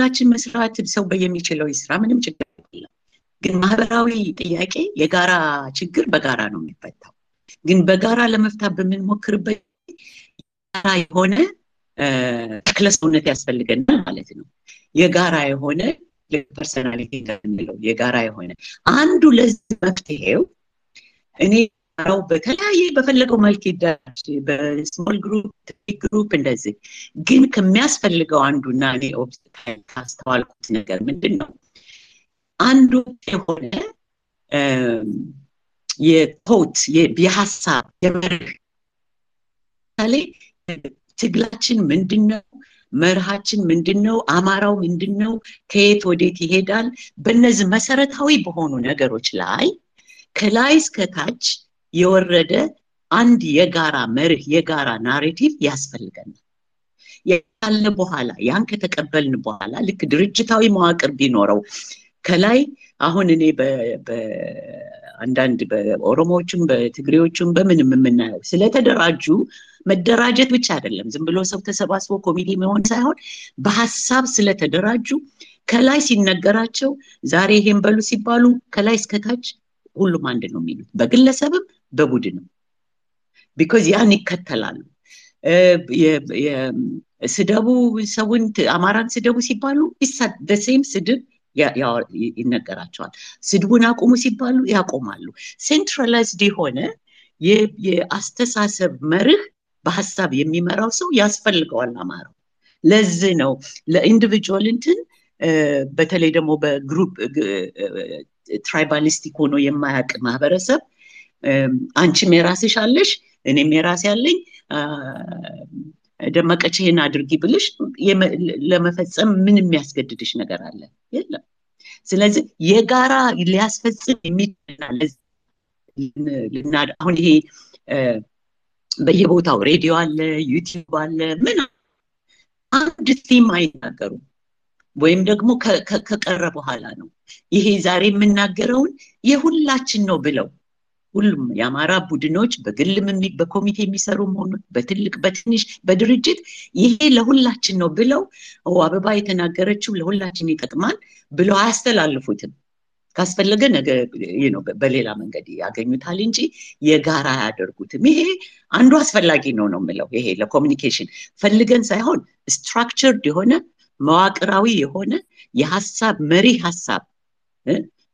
Lachin Masrat, so by Michelo is Ramanum Chikla. Gin Maharawi, the Yaki, Yagara, Chigil Bagara no Mipeta. Gin Bagara Lamafta Bremen Mokribay Hone. Class owner has felt again. Yagara Hone, personality, Yagara Hone. And to less Mapteo, any Robetala, Buffalo Malkid, small group, big group, and as it. Gin Kamasfalago and Dunani obstacle cast all in the government. And to Hone, ye thoughts, ye Biasa, Yamari. Tiglachin Mindino, Merhachin Mindino, Amaro Mindino, Kate Odeti Hedal, Benez Masarat Hoy Bohonu Nagaroch Lai, Kalais Katach, Your Redder, and Yagara Mer Yagara narrative, Yaspelgan. Yakal Bohala, Yankatakabel Bohala, Likidrichitawi Marker Binoro, Kalai, Ahonene አንዳንድ በኦሮሞዎችም በትግሬዎችም በምንም ስለተደራጁ መደራጀት ብቻ አይደለም ዝም ብሎ ሰው ተሰባስቦ ኮሚቴ መሆን ሳይሆን በሐሳብ ስለተደራጁ ከላይ ሲነገራቸው ዛሬ ይሄን በሉ ሲባሉ ከላይ እስከታች ሁሉም አንድ ነው የሚሉት በግለሰብም በቡድንም because ያን ይከተላሉ የስደቡ ሰውን አማራን ስደቡ ሲባሉ is the same ስድብ Yeah, in a garage. Sidbuna Kumusipal, Yakomalu. Centralized Dihone, ye Astasas of Merich, Bahasab Yemimaroso, Yaspel Golamaro. Lezino, the individual inton, Betaledamoba group tribalistic Uno Yemak Maharasab, Anchimerasi Shalish, and Emirasialing, Demakachi and other gibberish, Lemafet, some minimasket edition agarale. So let's Yegara, Ilias Fetz, Mitanales, not only Bayabota, radio, YouTube, Mena, and the theme I nagaru. Wemdagmo Kakarabohalano. He is a reminagaron, Yehul Lachin Nobelo. Ulm Yamara Budinoch, Bagilimic, Bacomite Misarumon, Betilic Batinish, Bedrigit, Ye Lahulachino below, or Ababait and Agarachu Lahulachinitakaman, below Astel Alfutum. Caspelagan, you know, Belila Mangadi, Agamutalinji, Yegara Adder Gutami, and Rosfelagino Melo, He, La Communication. Felligan Sihon, structured Dihona, Mark Rawi Hona, Yahasab, Mary Hassab.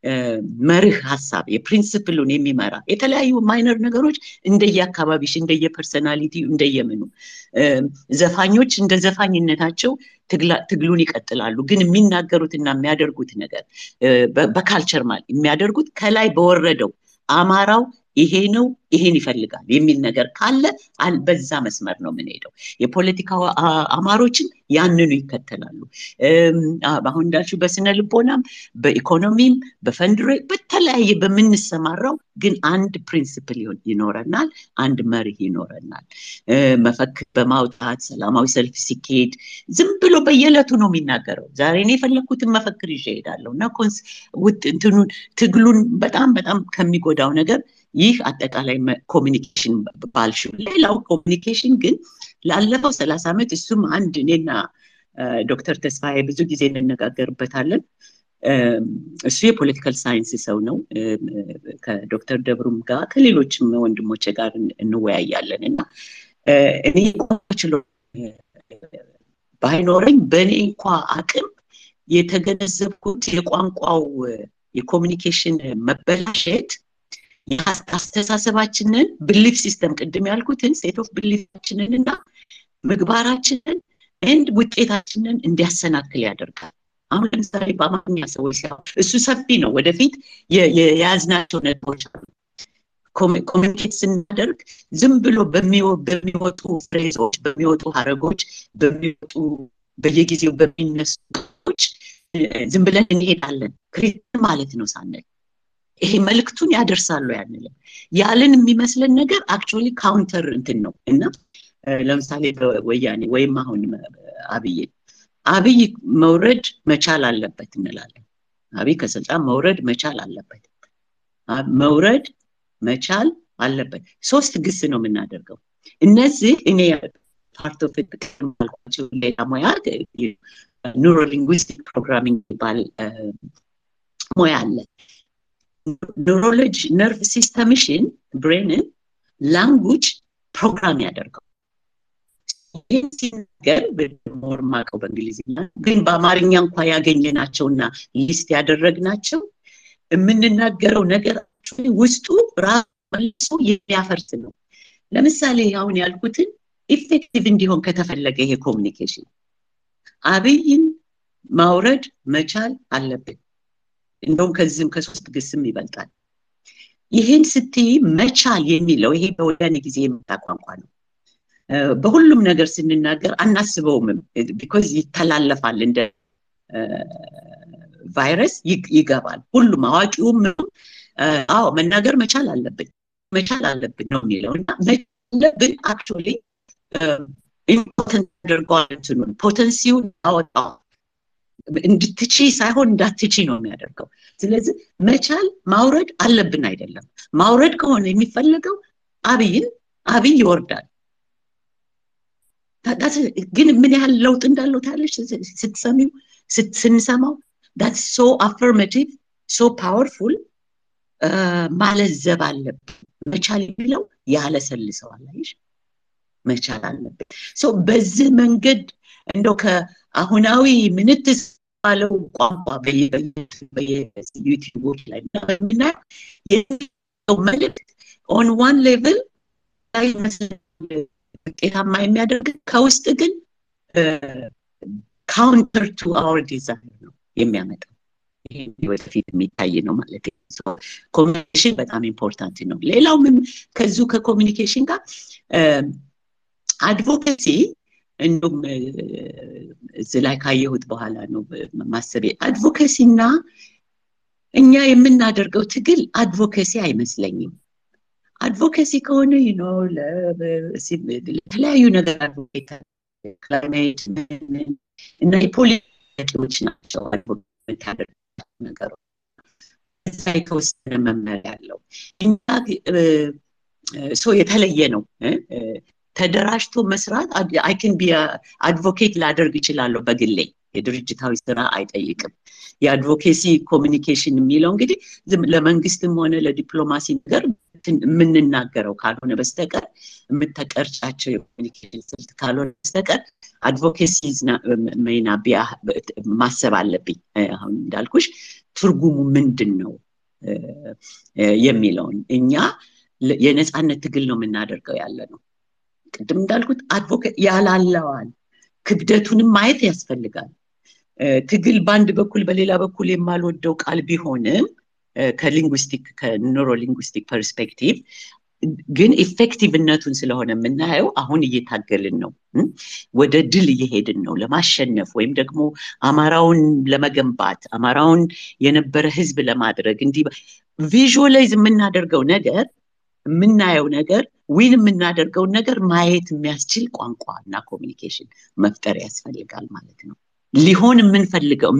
Merich Hassab, a principle on Mimara. Italy, you minor Nagaruch, in the Yakababish, in the personality, in the Yemenu. Zafanuch in the Zafanin Netacho, Tiglunik Atala, Lugin Minagarutin, a matter good nagar, Bacalcherman, matter good Kalai Borredo, Amaro, Iheno, Ihenifaliga, Yeminagar Kalla, Albezamas Marnominado, a political Amaruchin, Yanuni Catalalu, Bahonda Shubasinaluponam, the economy, the Fendere, but Talay, the Minisamaro, Gin and Principal Ynoranal, and Mary Ynoranal, Mafak Bamautat, Salamo self siccate, Zimpelo Bayella to Nominagaro, Zarinifalakut Mafakrijeda, Lonacons with Tuglun, but I'm coming go down again. Yih at that communication balshu. Lelo communication gin lallevo salasamet isum andinena Dr. Tesfaye bizu gize nnegagerbetallen እሱ political sciences ሰው ነው ከዶክተር ደብሩም ጋር ከሌሎችም ወንድሞች ጋር እንወያያለንና እኔ ቆችሎ ባይኖርኝ በኔ እንኳን አቅም የተገነዘብኩት የቋንቋው የኮሙኒኬሽን መበላሸት Yes, Astasabachinan, belief system, Demialcutin, state of belief chinina, Megbarachinen, and with etachinen in Desana Cleadurka. I'm sorry, Bamanias always have Susapino with a fit, yes, natural communicates in Dirk, Zimbulo Bermio to phrase, Bermio to Haragoch, Bermio to Beligizio Berminus, Zimbulan in Hidalen, Crit Malatinus Anne. He melktun yadder salu anil. Yalin Mimasle Neger actually counter intino, enough. Lamsali Wayani, Way Mahon Abiy. Abiy Mored Machala Lapet in the Lala. Abi Casal Mored Machala Lapet. Mored Machal Alapet. So Gisinominader go. In Nazi, in a part of it, neurolinguistic programming by Moyale. Neurology, nerve system, machine, brain, language, program. So, we see more macro Bangalizina. Green Bamarin young Paya Genachona, list the other Regnacho, a minute girl nagger was too rather so yafertino. Lamisali Yaunial Putin, effective in the Honkatafalaga communication. Abi in Maured, Machal, Alapit. In don't consume because the Simi Bantan. Yin city, Machal Yenilo, he Bolanixim Taquan. Bolum Naggers in Nagger, and Nasibom, because he Talala Fallinder virus, Yigavan, Puluma, Managar Machal Alabit, Machal Alabit, no Nilo, actually important undergone to know potential out of. In the teachings, I hold that teaching on matter. So let's Machal, Maured, Alabinidella. Maured, go on in Falago, Abin, Abi Yordan. That's a Guinea lot and Lotalish, Sinsamo. That's so affirmative, so powerful. Malazaval, Machalillo, Yalas and Lisolish. Machal. So Bezim and Ged and Doka. Ahunawi minutes follow Guampa by YouTube line. On one level, I must have my mother coast again, counter to our desire. You will feed me, you know, so communication, but I'm important, you know. Leila Kazuka communication, advocacy. And the like I would Bohala no Masabi advocacy na and ya another go to Gil advocacy I mislanging. Advocacy corner, you know, the advocate climate and I policy which natural advocate psychos so it hell eh. ተደራሽቶ መስራት I can be a advocate ላደርግ ይችላልው በግሌ የድርጅታዊ ስራ አይጠይቅም የአድቮኬሲ ኮሙኒኬሽን የሚለው እንግዲህ ለመንግስትም ሆነ ለዲፕሎማሲ ነገር ምንናገረው ካልሆነ በስተቀር ምተቀርጫቸው የኮሙኒኬሽን ስልት ካልሆነ በስተቀር አድቮኬሲ ሜይና ቢያ ማሰብ አለብኝ አሁን እንዳልኩሽ ትርጉሙ ምንድነው የሚለው እኛ የነጻነት ትግል ነው ምናደርገው ያለነው ቅድም እንዳልኩት አድቮኬት ያላላዋል ክብደቱንም ማየት ያስፈልጋል ትግል ባንድ በኩል በሌላ በኩል የማልወደው ቃል ቢሆንም ከሊንጉስቲክ ከኒውሮ ሊንጉስቲክ ፐርስፔክቲቭ ግን ኢፌክቲቭነቱን ስለሆነ እናየው አሁን እየታገልን ነው ወደ ድል እየሄድን ነው ለማሸነፍ ወይም ደግሞ አማራውን ለመገንባት አማራውን የነበረ ህዝብ ለማድረግ እንዲ ቪዥዋላይዝ እናደርገው ነገር ምናየው ነገር ዊን ምናደርገው ነገር ማየት የሚያስችል ቋንቋና ኮሙኒኬሽን መፍጠር ያስፈልጋል ማለት ነው ሊሆን ምንፈልገው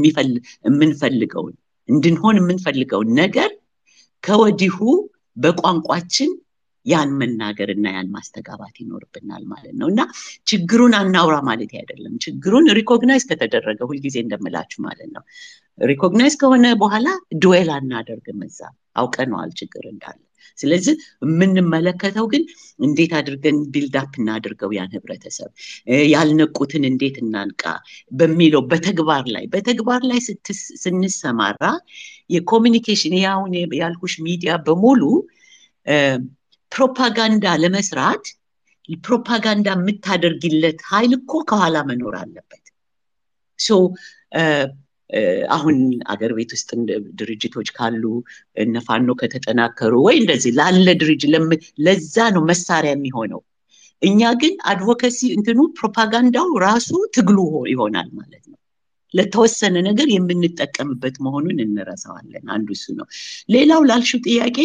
ምንፈልገው እንድንሆን ምንፈልገው ነገር ከወዲሁ በቋንቋችን ያን መናገርና ያን ማስተጋባት ይኖርብናል ማለት ነውና ችግሩን አናውራ ማለት አይደለም ችግሩን ሪኮግናይዝ ከተደረገ ሁሉ ጊዜ እንደምላችሁ ማለት ነው ሪኮግናይዝ ከሆነ በኋላ ዱዌል አናደርግም እዛ አውቀናል ችግር እንዳለ ስለዚህ ምንመለከታው ግን እንዴት አድርገን ቢልድ አፕ እናድርገው ያን ህብረተሰብ ያልነቁትን እንዴት እናንቃ በሚለው በተግባር ላይ ስንሰማራ የኮሙኒኬሽን ያው ያልኩሽ ሚዲያ በሙሉ propaganda ለመስራት ፕሮፓጋንዳ የምታደርግለት ኃይል እኮ ከኋላ መኖር አለበት ሶ አሁን አገር ቤት ውስጥ ድርጅቶች ካሉ እነፋኖ ከተጠናከሩ ወይ እንደዚህ ላለ ድርጅት ለዛ ነው መሳሪያ የሚሆነው እኛ ግን አድቮኬሲ እንትኑ ፕሮፓጋንዳው ራሱ ትግሉ ይሆናል ማለት ነው ለተወሰነ ነገር የምንጠቀምበት መሆኑን እንረሳዋለን አንዱ እሱ ነው ሌላው ላልሽው ጥያቄ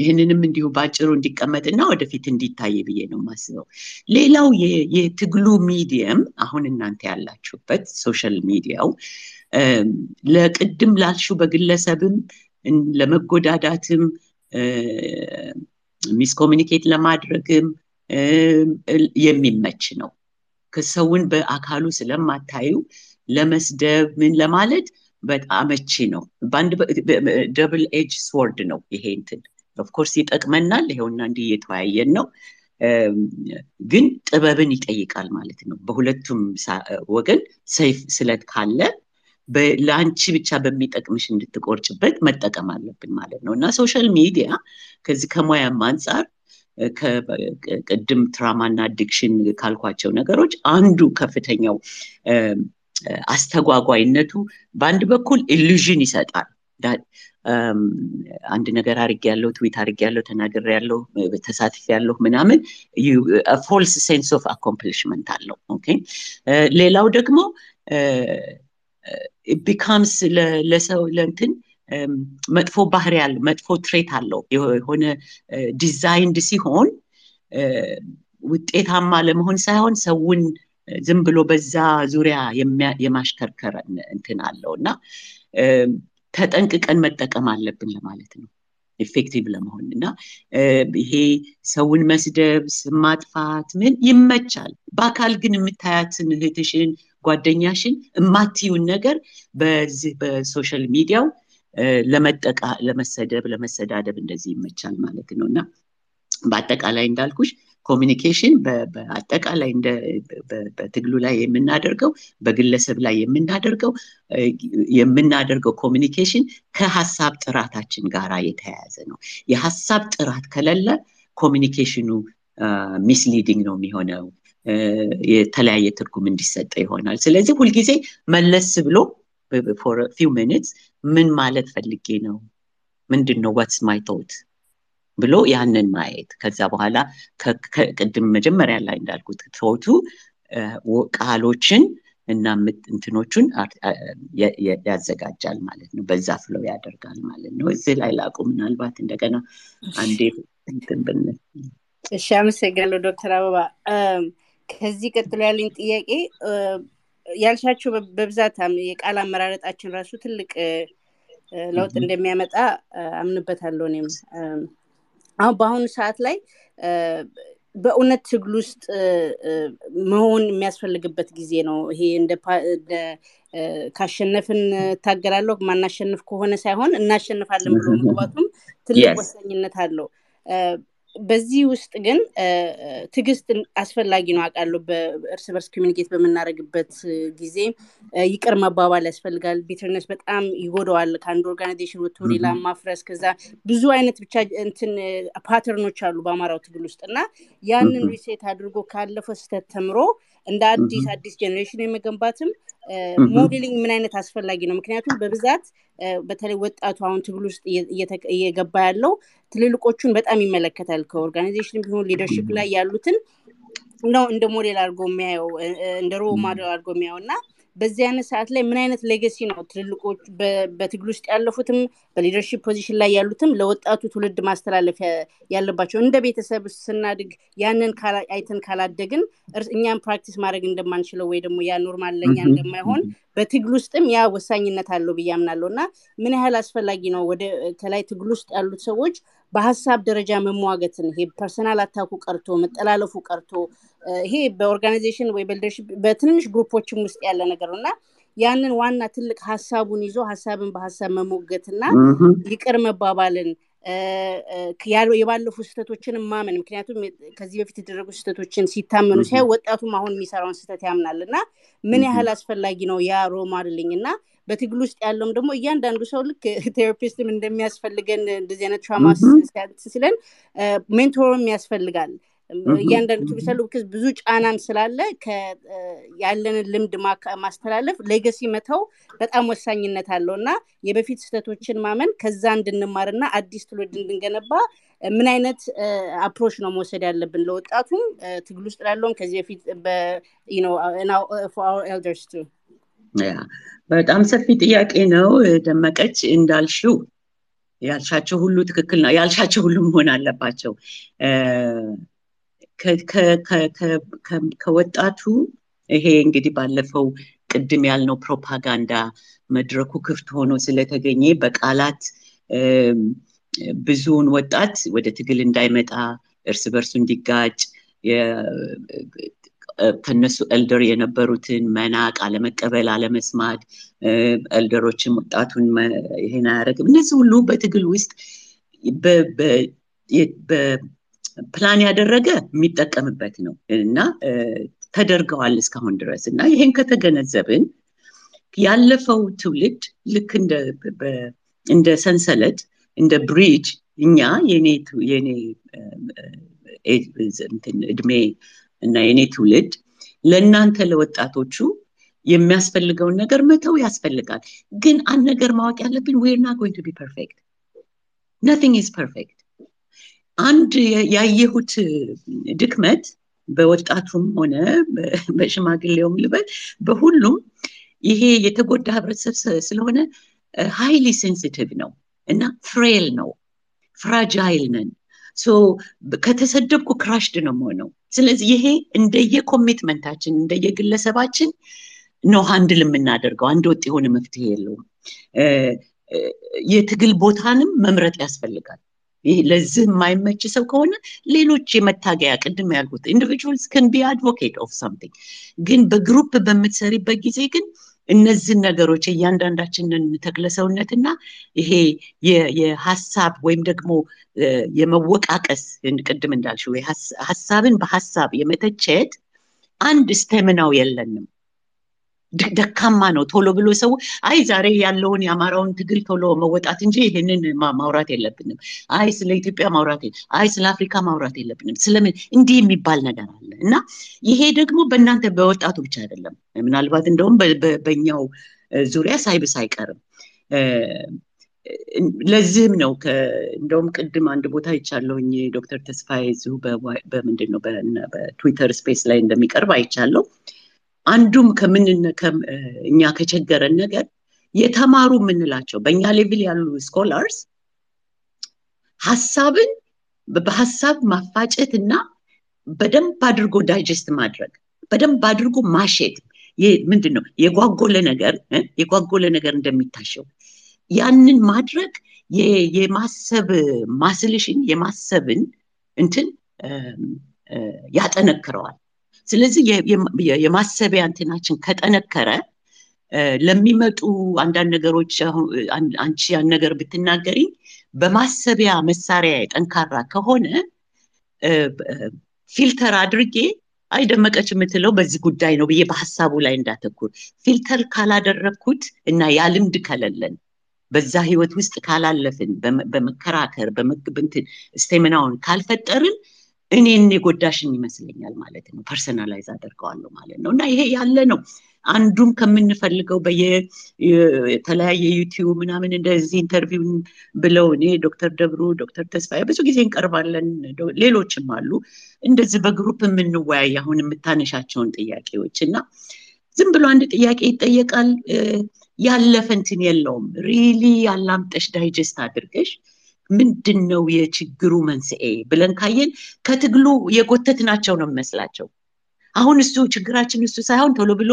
ይሄንንም እንዲሁ ባጭሩ እንዲቀመጥና ወደፊት እንዲታይ ብዬ ነው ማስበው ሌላው የትግሉ ሚዲየም አሁን እናንተ ያላችሁበት ሶሻል ሚዲያው ለቅድም ላልሽው በግለሰብም ለመጎዳዳትም ሚስ ኮሙኒኬት ለማድረግም የሚመች ነው ከሰውን በአካሉ ስለማታዩ ለመስደብ ምን ለማለት በጣም እቺ ነው ባንድ ደብል ኤጅ ስዎርድ ነው ይሄንት Of course, it agmenal hewna ndi yetwayen no ግን ጥበብን ይጠይቃል ማለት ነው በሁለቱም ወገን ሰይፍ ስለት ካለ በላንቺ ብቻ በሚጠቅምሽ እንድትቆርጭበት መጠቀም አለብን ማለት ነውና ሶሻል ሚዲያ ከዚህ ከመያም አንፃር ከቀደም ትራማና አዲክሽን ካልኳቸው ነገሮች አንዱ ከፍተኛው አስተጓጓይነቱ ባንድ በኩል ኢሉዥን ይሰጣል that አንድ ነገር አርግያለሁ ትዊት አርግያለሁ ተናግሬያለሁ ተሳትፊያለሁ ምናምን a false sense of accomplishment አለው okay ሌላው ደግሞ it becomes ለሰው ለእንትን መጥፎ ባህሪ ያለው መጥፎ ትሬት አለው የሆነ ዲዛይንድ ሲሆን ውጤታማ ለመሆን ሳይሆን ሰውን ዝም ብሎ በዛ ዙሪያ የማሽከርከር እንትን አለውና ተጠንቅቀን መጠቀም አለብን ለማለት ነው ኢፌክቲቭ ለመሆንና ይሄ ሰውን መስደብ ስማጥፋት ምን ይመቻል በአካል ግን የምታያትን ህትሽን ጓደኛሽን ማቲውን ነገር በዚህ በሶሻል ሚዲያው ለመጠቃ ለመሰደብ ለመሰዳደብ እንደዚህ ይመቻል ማለት ነውና በአጠቃላይ እንዳልኩሽ ኮሙኒኬሽን በአጠቃላይ እንደ በትግሉ ላይ የምናደርገው በግለሰብ ላይ የምናደርገው ኮሙኒኬሽን ከሐሳብ ጥራታችን ጋራ የተያያዘ ነው የሐሳብ ጥራት ከሌለ ኮሙኒኬሽኑ ሚስሊዲንግ ነው የሚሆነው የተለያየ ትርጉም እንዲሰጠ ይሆናል ስለዚህ ሁሉ ጊዜ መለስ ብሎ for a few minutes ምን ማለት ፈልጌ ነው ምንድነው what's my thought ብሎ ያንን ማየት ከዛ በኋላ ከቀደም መጀመሪያ ላይ እንዳልኩት ቶቱ ቃሎችን እና እንትኖቹን ያዘጋጃል ማለት ነው በዛ ፍለው ያደርጋል ማለት ነው እዚህ ላይ ላቁም ምናልባት እንደገና አንዴ እንትን ብንል ሻምስ ገሎ ዶክተር አበባ ከዚህ ቀጥሎ ያለኝ ጥያቄ ያልሻችሁ በብዛታም የቃል አመራረጣችን ራሱ ትልቅ ለውጥ እንደሚያመጣ አምንበታለሁ እኔም አው ባሁን ሰዓት ላይ በእውነት ትግል ውስጥ መሆን የሚያስፈልግበት ጊዜ ነው ይሄ እንደ ካሸነፍን ታገራለሁ ማናሸንፍ ከሆነ ሳይሆን እናሸንፋለን ብሎ መግባቱም ትልቅ ወሰኝነት አለው በዚህ ውስጥ ግን ትግስት አስፈልጊ ነው አቃለው በእርስ በርስ ኮሙኒኬት በመናረግበት ጊዜ ይቅር መባባል ያስፈልጋል ቢትርነስ በጣም ይጎዳዋል ካንድ ኦርጋናይዜሽን ወጥቶሪላ ማፍረስ ከዛ ብዙ አይነት ብቻ እንትን ፓተርኖች አሉ በአማራው ትግል ውስጥና ያንን ሪሴት አድርጎ ካለፈው ስህተት ተምሮ እንደ አዲስ ጄኔሬሽን የመገንባትም ሞዴሊንግ ምን አይነት አስፈልጊ ነው ምክንያቱም በብዛት በተለይ ወጣቱ አሁን ትግል ውስጥ እየገባ ያለው ትልልቆቹን በጣም ይመለከታል ከኦርጋናይዜሽን ቢሆን ሊደርሺፕ ላይ ያሉትን ነው እንደ ሞዴል አድርጎ የሚያየው እንደ ሮል ሞዴል አድርጎ የሚያየውና በዚህ አይነት ሰዓት ላይ ምን አይነት ሌጋሲ ነው ትልልቆቹ በትግል ውስጥ ያለፉትም በሊደርሺፕ ፖዚሽን ላይ ያሉትም ለወጣቱ ትውልድ ማስተላለፍ ያለባቸው እንደ ቤተሰብ ስናድግ ያንን አይተን ካላደግን እኛም ፕራክቲስ ማድረግ እንደማንችለው ወይ ደግሞ ያ ኖርማል ለኛ እንደማይሆን በትግል ውስጥም ያ ወሳኝነት አለው በያምናለውና ምን ያህል አስፈልጊ ነው ወደ ተላይ ትግል ውስጥ ያሉት ሰዎች በሐሳብ ደረጃ መሟገትን ይሄ ፐርሰናል አታኩ ቀርቶ መጠላለፉ ቀርቶ ይሄ በኦርጋናይዜሽን ወይ በሊደርሺፕ በትንሽ ግሩፖችም ውስጥ ያለ ነገርና ያንን ዋና ትልቅ ሐሳቡን ይዞ ሐሳብን በሐሳብ መሞገትና ይቅር መባባልን ያለው የባለፉ ስህተቶችን ማመን ምክንያቱም ከዚህ በፊት የተደረጉ ስህተቶችን ሲታመኑ ሳይወጣቱም አሁን የሚሰራውን ስህተት ያምናልና ምን ያህል አስፈልጊ ነው ያ ሮማድሊንግና But iglush alum domo yan dan gushol therapist in the mias felligan the trauma sicilian mentor mias felligan. Yandan to Salukas Buzuch Anam Salale, Yalan Lim de Mac Masteralef, Legacy Metal, that Amosan in Natalona, Yebefits that Wichin Maman, Kazan de Marana, at Distrud in Ganaba, a Menanet approach no Mosedal Lebenlot Atum, to Glustra long as if it, for our elders too. Yeah, but I'm Safitiak, the Macach in Dal Shoe. Yalchacho Hulu to Kakuna, Yalchacho Lumona Lapacho. ከወጣቱ ይሄ እንግዲህ ባለፈው ቅድም ያልነው ፕሮፓጋንዳ መድረኩ ክፍት ሆኖ ስለተገኘ በቃላት ብዙውን ወጣት ወደ ትግል እንዳይመጣ እርስ በርሱ እንዲጋጭ ከነሱ ኤልደር የነበሩትን መናቅ አለመቀበል አለመስማት ኤልደሮችም ወጣቱን ይሄን ያረጋግጥ እነዚህ ሁሉ በትግል ውስጥ ፕላን ያደረገ የሚጠቀምበት ነው እና ተደርገዋል እስካሁን ድረስ እና ይሄን ከተገነዘብን ያለፈው ትውልድ ልክ እንደ ሰንሰለት እንደ ብሪጅ እኛ የኔ እድሜ እና የኔ ትውልድ ለእናንተ ለወጣቶቹ የሚያስፈልገው ነገር መተው ያስፈልጋል ግን አንድ ነገር ማወቅ ያለብን we are not going to be perfect nothing is perfect And ያየሁት ድክመት በወጣቱም ሆነ በሽማግሌውም ልበል በሁሉም ይሄ የተጎዳ ህብረተሰብ ስለሆነ highly sensitive ነው እና frail ነው fragile ነን so ከተሰደብኩ crushed ነው ሆነው ስለዚህ ይሄ እንደየ commitmentታችን እንደየ ግለሰባችን ነው handle የምናደርገው አንድ ወጥ የሆነ መፍትሄ የለውም የትግል ቦታንም መምረጥ ያስፈልጋል ለዚህ ማይመች ሰው ከሆነ ሌሎች የመታገያ ቅድም ያልኩት individuals can be advocate of something ግን በግሩፕ በመትሰሪበት ጊዜ ግን እነዚህ ነገሮች እያንዳንዳችንን ተክለሰውነትና ይሄ የሐሳብ ወይም ደግሞ የመወቃቀስ ቅድም እንዳልሽው ሐሳብን በሐሳብ የመተቸት አንድ ስቴምናው የለንም ደካማ ነው ቶሎ ብሎ ሰው አይ ዛሬ ያለውን ያማራውን ትግል ቶሎ መወጣት እንጂ ይሄንን ማውራት የለብንም አይ ስለ ኢትዮጵያ ማውራት አይ ስለ አፍሪካ ማውራት የለብንም ስለምን እንዲህ የሚባል ነገር አለ እና ይሄ ደግሞ በእናንተ በወጣቱ ብቻ አይደለም ምናልባት እንደውም በእኛው ዙሪያ ሳይብስ አይቀርም ለዚህም ነው እንደውም ቅድም አንድ ቦታ ይቻለውኝ ዶክተር ተስፋዬ ዙ በመንደነው በትዊተር ስፔስ ላይ እንደሚቀርብ አይቻለው አንዱም ከእኛ ከቸገረን ነገር የተማሩ ምንላቸው በእኛ ሌቭል ያሉ ስኮላርስ ሐሳብን በሐሳብ ማፋጨትና በደንብ አድርጎ ዳይጀስት ማድረግ በደንብ አድርጎ ማሸት ምንድነው የጓጎለ ነገር እንደሚታሸው ያንን ማድረግ የማሰብ ማስልሽን የማሰብን እንትን ያጠነክረዋል ስለዚህ የማሰቢያ እንትናችን ከተነከረ ለሚመጡ አንዳንድ ነገሮች አንቺ ያን ነገር ብትናገሪ በማሰቢያ መሳሪያ ጠንካራ ከሆነ ፊልተር አድርጌ አይደመቀች ምትለው በዚህ ጉዳይ ነው በየ በሐሳቡ ላይ እንዳተኩር ፊልተር ካላደረኩት እና ያልምድ ከለለን በዛ ህይወት ውስጥ ካላለፍን በመከራከር በመግብንት ስቴሚናውን ካልፈጠርን እኔን የጎዳሽኝ ይመስለኛል ማለት ነው ፐርሰናላይዝ አደርጋለሁ ማለት ነውና ይሄ ያለ ነው አንዱም ከምንፈልገው በየተለያየ YouTube ምናምን እንደዚህ ኢንተርቪው ብለው እኔ ዶክተር ደብሩ ዶክተር ተስፋዬ ብዙ ጊዜ እንቀርባለን ሌሎችም አሉ እንደዚህ በግሩፕ ምንወያይ አሁን ምታነሻቸውን ጥያቄዎችና ዝም ብሎ አንድ ጥያቄ ይጠየቃል ያለፈንትን የለውም ሪሊ ያላምጠሽ ዳይጀስት አድርገሽ ምንድነው የችግሩ መንስኤ ብለን ካየን ከትግሉ የጎተትናቸው ነው መስላቸው አሁን እሱ ችግራችን እሱ ሳይሆን ቶሎ ብሎ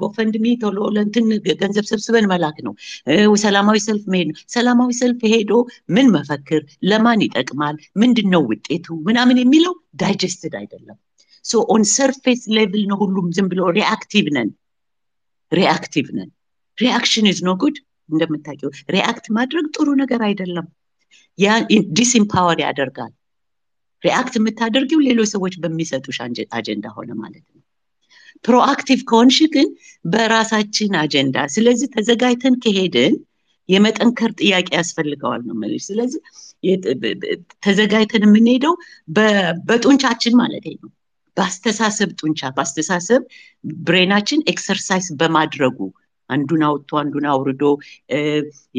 ጎፈንድሚ ቶሎ ለንትን ገንዘብ ሰብስበን መላክ ነው ሰላማዊ ሰልፍ መሄድ ሰላማዊ ሰልፍ ሄዶ ምን መፈክር ለማን ይጠቅማል ምንድነው ውጤቱ ምናምን የሚለው ዳይጀስትድ አይደለም so on surface level ነው ሁሉም ዝም ብሎ reactive ነን reaction is no good እንደምታውቁ react ማድረግ ጥሩ ነገር አይደለም ያ ዲስኤምፓወር ያደርጋል react የምታደርጊው ሌሎች ሰዎች በሚሰጡሽ አጀንዳ ሆነ ማለት ነው proactive conscious በራሳችን አጀንዳ ስለዚህ ተዘጋይተን ከሄድን የመጠንከር ጥያቄ ያስፈልጋል ነው ማለት ስለዚህ ተዘጋይተን ምን ሄደው በጡንቻችን ማለት ነው ባስተሳሰብ ጡንቻ ባስተሳሰብ ብሬናችን ኤክሰርሳይዝ በማድረጉ አንዱን አውጥቶ አንዱን አውርዶ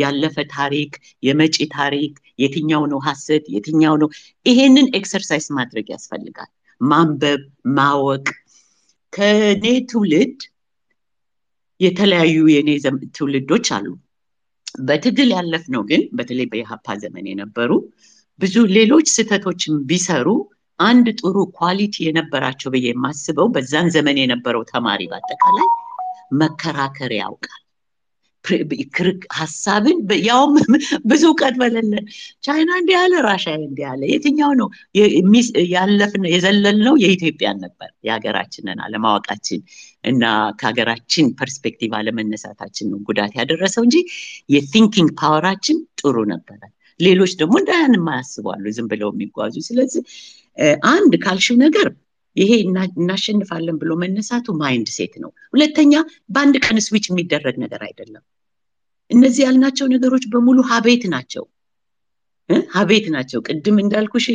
ያለፈ ታሪክ የመጪ ታሪክ የትኛው ነው ሐሰት የትኛው ነው ይሄንን ኤክሰርሳይዝ ማድረግ ያስፈልጋል ማንበብ ማወቅ ከኔ ትውልድ የተለያዩ የኔ ትውልዶች አሉ በትግል ያለፍነው ግን በተለይ በኢሃፓ ዘመን የነበሩ ብዙ ሌሎች ስተቶችን ቢሰሩ አንድ ጥሩ ኳሊቲ የነበራቸው በየማስበው በዛን ዘመን የነበረው ተማሪ ባጠቃላይ መከራከር ያውቃል ክርክ ሐሳብን ያው ብዙ ቃል በለለ ቻይና እንደ ያለ ራሺያ እንደ ያለ የትኛው ነው ያለፍነው የዘለልነው የኢትዮጵያ ነበር ያገራችንን አለማወቃችን እና ካገራችን ፐርስፔክቲቭ አለመነሳታችን ነው ጉዳት ያደረሰው እንጂ የቲንኪንግ ፓወራችን ጥሩ ነበር ሌሎች ደግሞ እንዳያን ማያስባሉ ዝም ብለው የሚጓዙ ስለዚህ አንድ ካልሽው ነገር ይሄ እናሽንፋለን ብሎ መነሳቱ ማይንድ ሴት ነው ሁለተኛ በአንድ ቀን ስዊች የሚደረግ ነገር አይደለም እነዚህ ያልናቸው ነገሮች በሙሉ ሀቤት ናቸው ሀቤት ናቸው ቅድም እንዳልኩሽ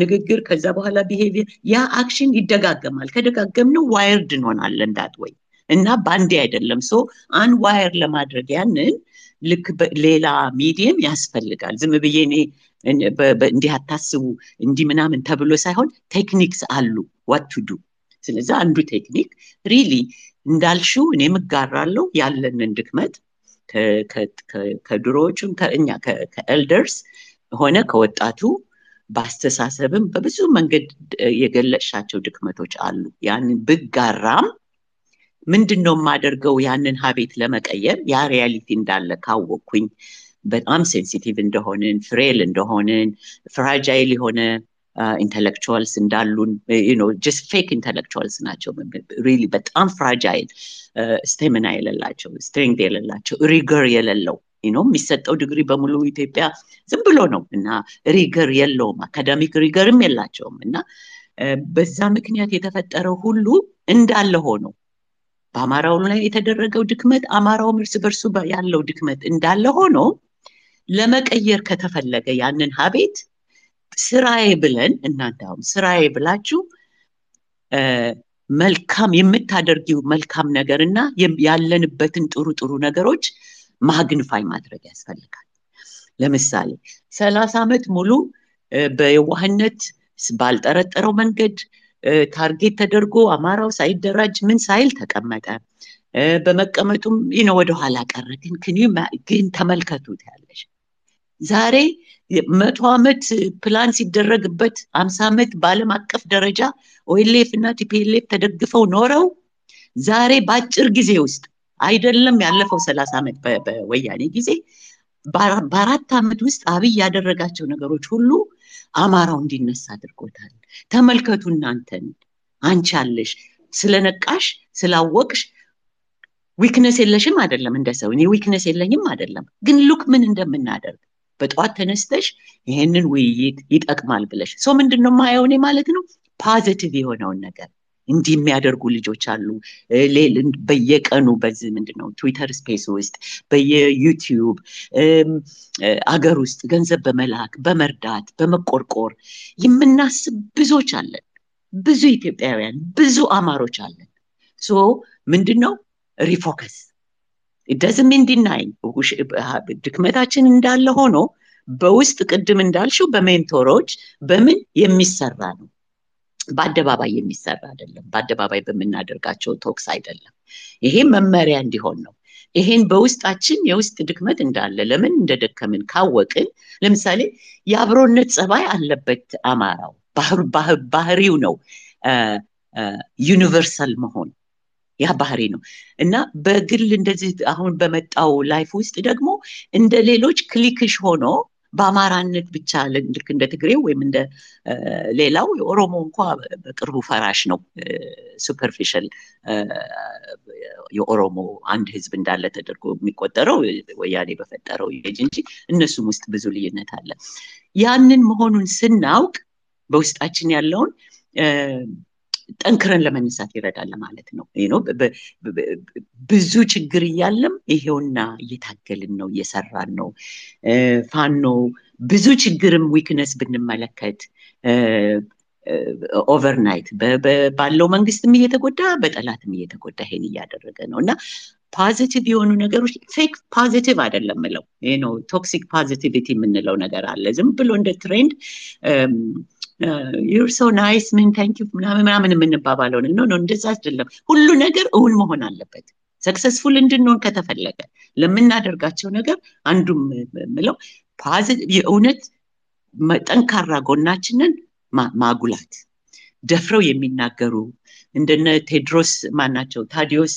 ንግግር ከዛ በኋላ ቢሄቪየር ያ አክሽን ይደጋገማል ከደጋገምነው ዋየርድ እንሆናለን ዳትወይ እና ባንዴ አይደለም ሶ አን ዋየር ለማድረግ ያንን ልክ ሌላ ሚዲየም ያስፈልጋል ዝም ብዬኔ እንዲህ አታስቡ እንዲህ ምናምን ተብሎ ሳይሆን ቴክኒክስ አሉ what to do ስለዚህ አንዱ ቴክኒክ ሪሊ እንዳልሹ እኔ መጋራለው ያለንን ድክመት ከድሮዎችም ከኛ ከኤልደርስ ሆነ ከወጣቱ ባስተሳሰብም በብዙ መንገድ የገለጻቸው ድክመቶች አሉ ያንን በጋራም ምንድነው ማደርገው ያንን ሀቤት ለመቀየር ያ ሪያሊቲ እንዳለ ካወቅኩኝ በጣም ሴንሲቲቭ እንደሆነን ፍሬል እንደሆነን ፍራጃይል የሆነ intellectuals እንዳሉን you know just fake intellectuals ናቸው really በጣም fragile stamina የሌላቸው strength የሌላቸው rigor የሌለው you know የሚሰጠው ዲግሪ በሙሉ ኢትዮጵያ ዝም ብሎ ነው እና rigor የለውም academic rigorም የላቸውም እና በዛ ምክንያት የተፈጠረው ሁሉ እንዳለ ሆኖ በአማራው ላይ የተደረገው ድክመት አማራው ምርስ በርሱ ያለው ድክመት እንዳለ ሆኖ ለመቀየር ከተፈለገ ያንን ሀቤት ስራዬ ብለን እናንተም ስራዬ ብላችሁ መልካም የምታደርጊው መልካም ነገርና ያለንበትን ጥሩ ጥሩ ነገሮች ማግኒፋይ ማድረግ ያስፈልጋል ለምሳሌ 30 አመት ሙሉ በየዋህነት ባልጠረጠረው መንገድ ታርጌት ተደርጎ አማራው ሳይደራጅ ምን ሳይል ተቀመጠ በመቀመጡም ነው ወደ ኋላ ቀረ ግን ግን ተመልከቱት ያለሽ ዛሬ 100 አመት ፕላን ሲደረግበት 50 አመት ባለም አቀፍ ደረጃ ኦኤልኤፍ እና ቲፒኤልኤፍ ተደግፈው ኖረው ዛሬ ባጭር ጊዜ ውስጥ አይደለም ያለፈው 30 አመት በወያኔ ጊዜ በአራት አመት ውስጥ አብይ ያደረጋቸው ነገሮች ሁሉ አማራው እንዲነሳ አድርጎታል ተመልከቱ እናንተን አንቻለሽ ስለነቃሽ ስላወቅሽ ዊክነስ የለሽም አይደለም እንደሰው እኔ ዊክነስ የለኝም አይደለም ግን ሉክ ምን እንደምናደርግ በጧት ተነስተሽ ይሄንን ውይይት ይጣቀማል ብለሽ ሶ ምንድነው ማየውኔ ማለት ነው ፖዚቲቭ የሆነውን ነገር እንዲህ የሚያደርጉ ልጆች አሉ ሌላን በየቀኑ በዚህ ምንድነው ትዊተር ስፔስ ውስጥ በየዩቲዩብ አገር ውስጥ ገንዘብ በመላክ በመርዳት በመቆርቆር የምናስብ ብዙዎች አለን ብዙ ኢትዮጵያውያን ብዙ አማሮች አለን ሶ ምንድነው ሪፎከስ it doesn't mean denying ድክመታችን እንዳለ ሆኖ በውስጥ ቅድም እንዳልሽው በሜንቶሮች በምን የሚሰራ ነው ባደባባይ የሚሰራ አይደለም ባደባባይ በመናደርጋቸው ቶክስ አይደለም ይሄ መመሪያ እንዲሆን ነው ይሄን በውስጣችን የውስጥ ድክመት እንዳለ ለምን እንደደከመን ካወቅን ለምሳሌ ያብሮነት ጸባይ አለበት አማራው ባህሪው ነው ዩኒቨርሳል መሆን ያ ባህሪ ነው እና በግል እንደዚህ አሁን በመጣው ላይፍ ውስጥ ደግሞ እንደሌሎች ክሊክሽ ሆኖ በአማራነት ብቻ ልክ እንደ ትግሬው ወይ እንደ ሌላው የኦሮሞ እንኳን በቅርቡ ፈራሽ ነው ሱፐርፊሻል የኦሮሞ አንድ ህዝብ እንዳለ ተደርጎ የሚቆጠረው ወያኔ በፈጠረው እንጂ እነሱም ውስጥ ብዙ ልዩነት አለ ያንን መሆኑን ስናውቅ በውስጣችን ያለውን ጠንክረን ለመነሳት ይረዳል ማለት ነው you know ብዙ ችግር ይያለም ይሄውና እየታገልን ነው እየሰራን ነው ፋኖ ብዙ ችግርም weakness ብንመለከት overnight ባለው መንግስትም እየተጎዳ በጠላትም እየተጎዳ ሄን ያደረገ ነውና positive የሆኑ ነገሮች fake positive አይደለም ማለት you know toxic positivity ምን ነው ነገር አለ ዝም ብሎ እንደ trend you're so nice man thank you ምናምን ምን ባባለው ነው ነው እንደዛ አይደለም ሁሉ ነገር እውን መሆን አለበት successful እንድንሆን ከተፈለገ ለምናደርጋቸው ነገር አንዱም ምለው positive የኡነት መጠንካራ ጎናችንን ማጉላት ደፍረው የሚናገሩ እንደነ ቴድሮስ ማናቸው ታዲዮስ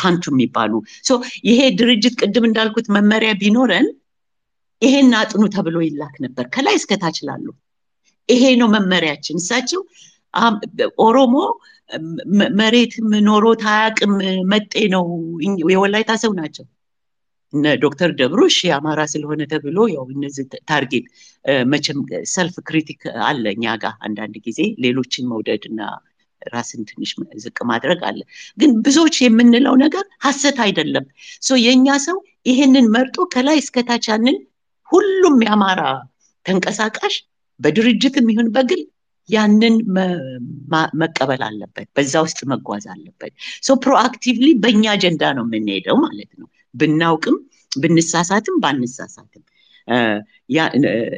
ታንቱም ይባሉ ሶ ይሄ ድርጅት ቅድም እንዳልኩት መመሪያ ቢኖርን ይሄን አጥኑ ተብሎ ይላክ ነበር ከላይ እስከ ታች ላሉ ይሄ ነው መመሪያችን ሳቸው ኦሮሞ መሬት ምኖሮ ታቅም መጤ ነው የወላይታ ሰው ናቸው ዶክተር ደብሩሽ ያማራ ስለሆነ ተብሎ ያው እነዚህ ታርጌት መቼም self critic አለኛ ጋር አንድ አንድ ጊዜ ሌሎችን መውደድና ራስን ትንሽ ዝቅ ማድረግ አለ ግን ብዙዎች የምንለው ነገር ሐሰት አይደለም ሶ የኛ ሰው ይሄንን መርጦ ከላይ እስከ ታቻንን ሁሉም ያማራ ተንቀሳቃሽ በድርጅትም ይሁን በግል ያንን መቀበል አለበት በዛ ውስጥ መጓዝ አለበት ሶ proactively በእኛ አጀንዳ ነው የምንሄደው ማለት ነው ብናውቅም ብንሳሳትም ባንሳሳትም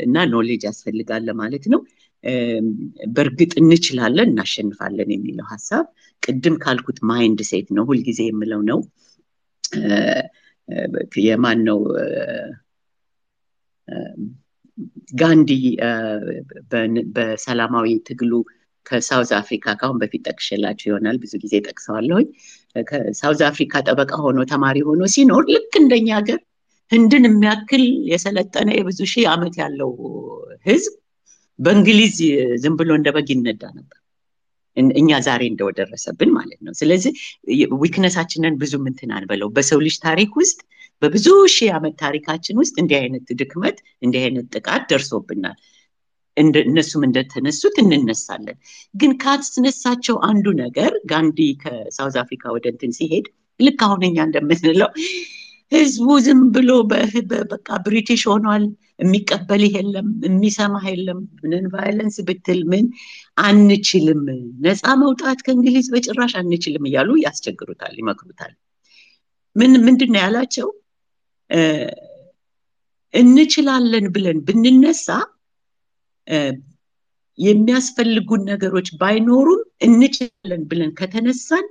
እና knowledge ያስፈልጋል ማለት ነው በርግጥ እንችላለን እናሸንፋለን የሚለው ሐሳብ ቅድም ካልኩት ማይንድ ሴት ነው ሁሉ ጊዜ የምለው ነው የማን ነው ጋንዲ በሰላማዊ ትግሉ ከሳውዝ አፍሪካ ጋር በፊጠቅሽላችሁ ይሆናል ብዙ ጊዜ ተከሳለሁ ከሳውዝ አፍሪካ ተበቃ ሆኖ ተማሪ ሆኖ ሲኖር ልክ እንደኛ ሀገር ህንድን የሚያክል የሰለጠነ የብዙ ሺህ አመት ያለው ህዝብ በእንግሊዝ ዝም ብሎ እንደበግ ይነዳ ነበር እኛ ዛሬ እንደወደረሰብን ማለት ነው ስለዚህ weaknessአችንን ብዙ ምንትን አንበለው በሰው ልጅ ታሪክ ውስጥ በብዙ ሺህ አመት ታሪካችን ውስጥ እንዲህ አይነት ድክመት እንዲህ አይነት ጥቃት ደርሶብናል እነሱም እንደተነሱት እንነሳለን ግን ካትስነሳቸው አንዱ ነገር ጋንዲ ከሳውዝ አፍሪካ ወደ እንትን ሲሄድ ልክ አሁንኛ እንደምንለው ህዝቡ ዝም ብሎ በቃ ብሪቲሽ ሆኗል የሚቀበል ይሄለም የሚሰማ ይሄለም ምን ቫይለንስ ብትል ምን አንችልም ነፃ መውጣት ከእንግሊዝ በጭራሽ አንችልም ይላሉ ያስቸግሩታል ይመክሩታል ምን ምንድነው ያላቸው እንችላለን ብለን ብንነሳ የሚያስፈልጉን ነገሮች ባይኖሩም እንችላለን ብለን ከተነሳን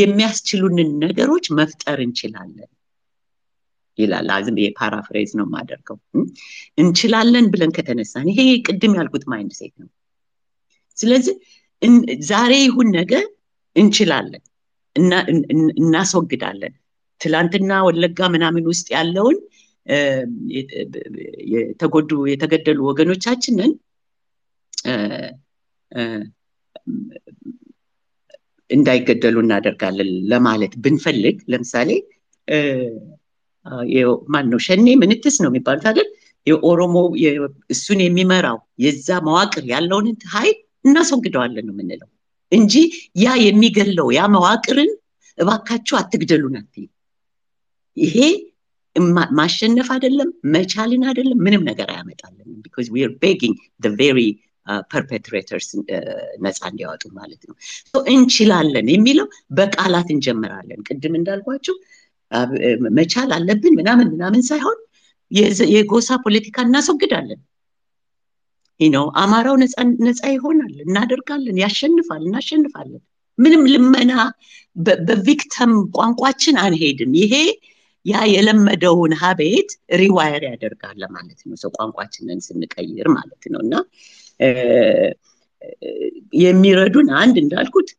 የሚያስችሉንን ነገሮች መፍጠር እንችላለን ይላል አዝም የፓራፍሬዝ ነው ማደርገው እንችላለን ብለን ከተነሳን ይሄ ቅድም ያልኩት ማይንድ ሴት ነው ስለዚህ ዛሬ ይሁን ነገ እንችላለን እና እናስወግዳለን ትላንትና ወለጋ ምናምን ውስጥ ያለውን የተጎዱ የተገደሉ ወገኖቻችንን እንዳይገደሉ እናደርጋለን ለማለት ብንፈልግ ለምሳሌ የማን ነው ሸኔ ምንትስ ነው የሚባሉት አይደል የኦሮሞ እሱን የሚመራው የዛ መዋቅር ያለውን ኃይል እናስወግደዋለን ነው የምንለው እንጂ ያ የሚገለው ያ መዋቅርን እባካችሁ አትግደሉን አትይ ይሄ ማሸነፍ አይደለም መቻልን አይደለም ምንም ነገር ያመጣልን because we are begging the very perpetrators ነፃ እንዲያወጡ ማለት ነው so እንችላለን የሚለው በቃላት እንጀምራለን ቅድም እንዳልኳችሁ መቻል አለብን ምናምን ሳይሆን የጎሳ ፖለቲካ እናስወግዳለን you know አማራው ነፃ ይሆናል እናደርጋለን ያሸንፋል እናሸንፋለን ምንም ልመና በቪክቲም ቋንቋችን አንሄድም ይሄ ያ የለመደውን ሀቤት ሪዋየር ያደርጋል ማለት ነው ቋንቋችንን ስንቀይር ማለት ነውና የሚረዱን አንድ እንዳልኩት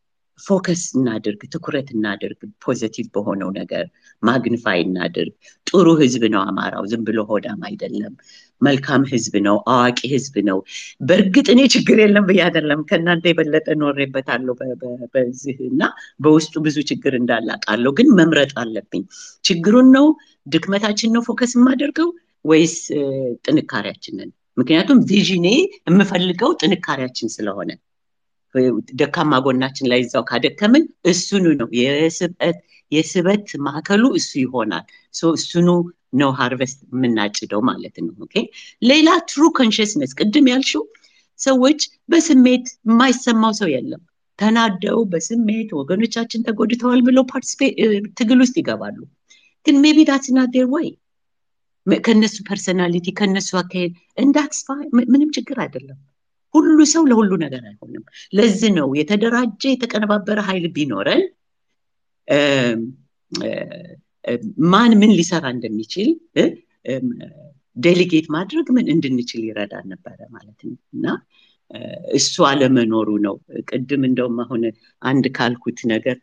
ፎከስ እናድርግ ትኩረት እናድርግ ፖዚቲቭ በሆነው ነገር ማግኒፋይ እናድርግ ጥሩ ህዝብ ነው አማራው ዝም ብሎ ሆዳም አይደለም መልካም ህዝብ ነው አዋቂ ህዝብ ነው በርግጥ እኔ ችግር የለም በያደለም ከናንተ የበለጠ ኖርበታለሁ በዚህና በውስጡ ብዙ ችግር እንዳላቃለው ግን መምረጥ አለብኝ ችግሩን ነው ድክመታችን ነው ፎከስ ማድርገው ወይስ ጥንካሬያችንን ምክንያቱም ቪዥኔ የምፈልገው ጥንካሬያችን ስለሆነ ደካማጎን ናችን ላይ ይዛው ካደከምን እሱኑ ነው የስበት ማከሉ እሱ ይሆናል ሶ እሱኑ ነው ሃርቨስት ምናጭደው ማለት ነው ኦኬ ሌላ ትሩ ኮንሺየስነስ ቅድም ያልሽው ሰዎች በስሜት የማይሰማው ሰው የለም ተናደው በስሜት ወገኖቻችን ተጎድተዋል ብለው ፓርቲሲፔት ትግል ውስጥ ይገባሉ ግን ሜቢ that's not their way ከነሱ ፐርሰናሊቲ ከነሱ አካሄድ and that's fine ምንም ችግር አይደለም ሁሉ ሰው ለሁሉ ነገር አይሆንም ለዚህ ነው የተደራጀ የተቀነባበረ ኃይል ቢኖረን ማን ምን ሊሰራ እንደሚችል ዴሊጌት ማድረግ ምን እንድንችል ይረዳ ነበር ማለት ነውና እሱ አለመኖሩ ነው ቅድም እንደውም አሁን አንድ ካልኩት ነገር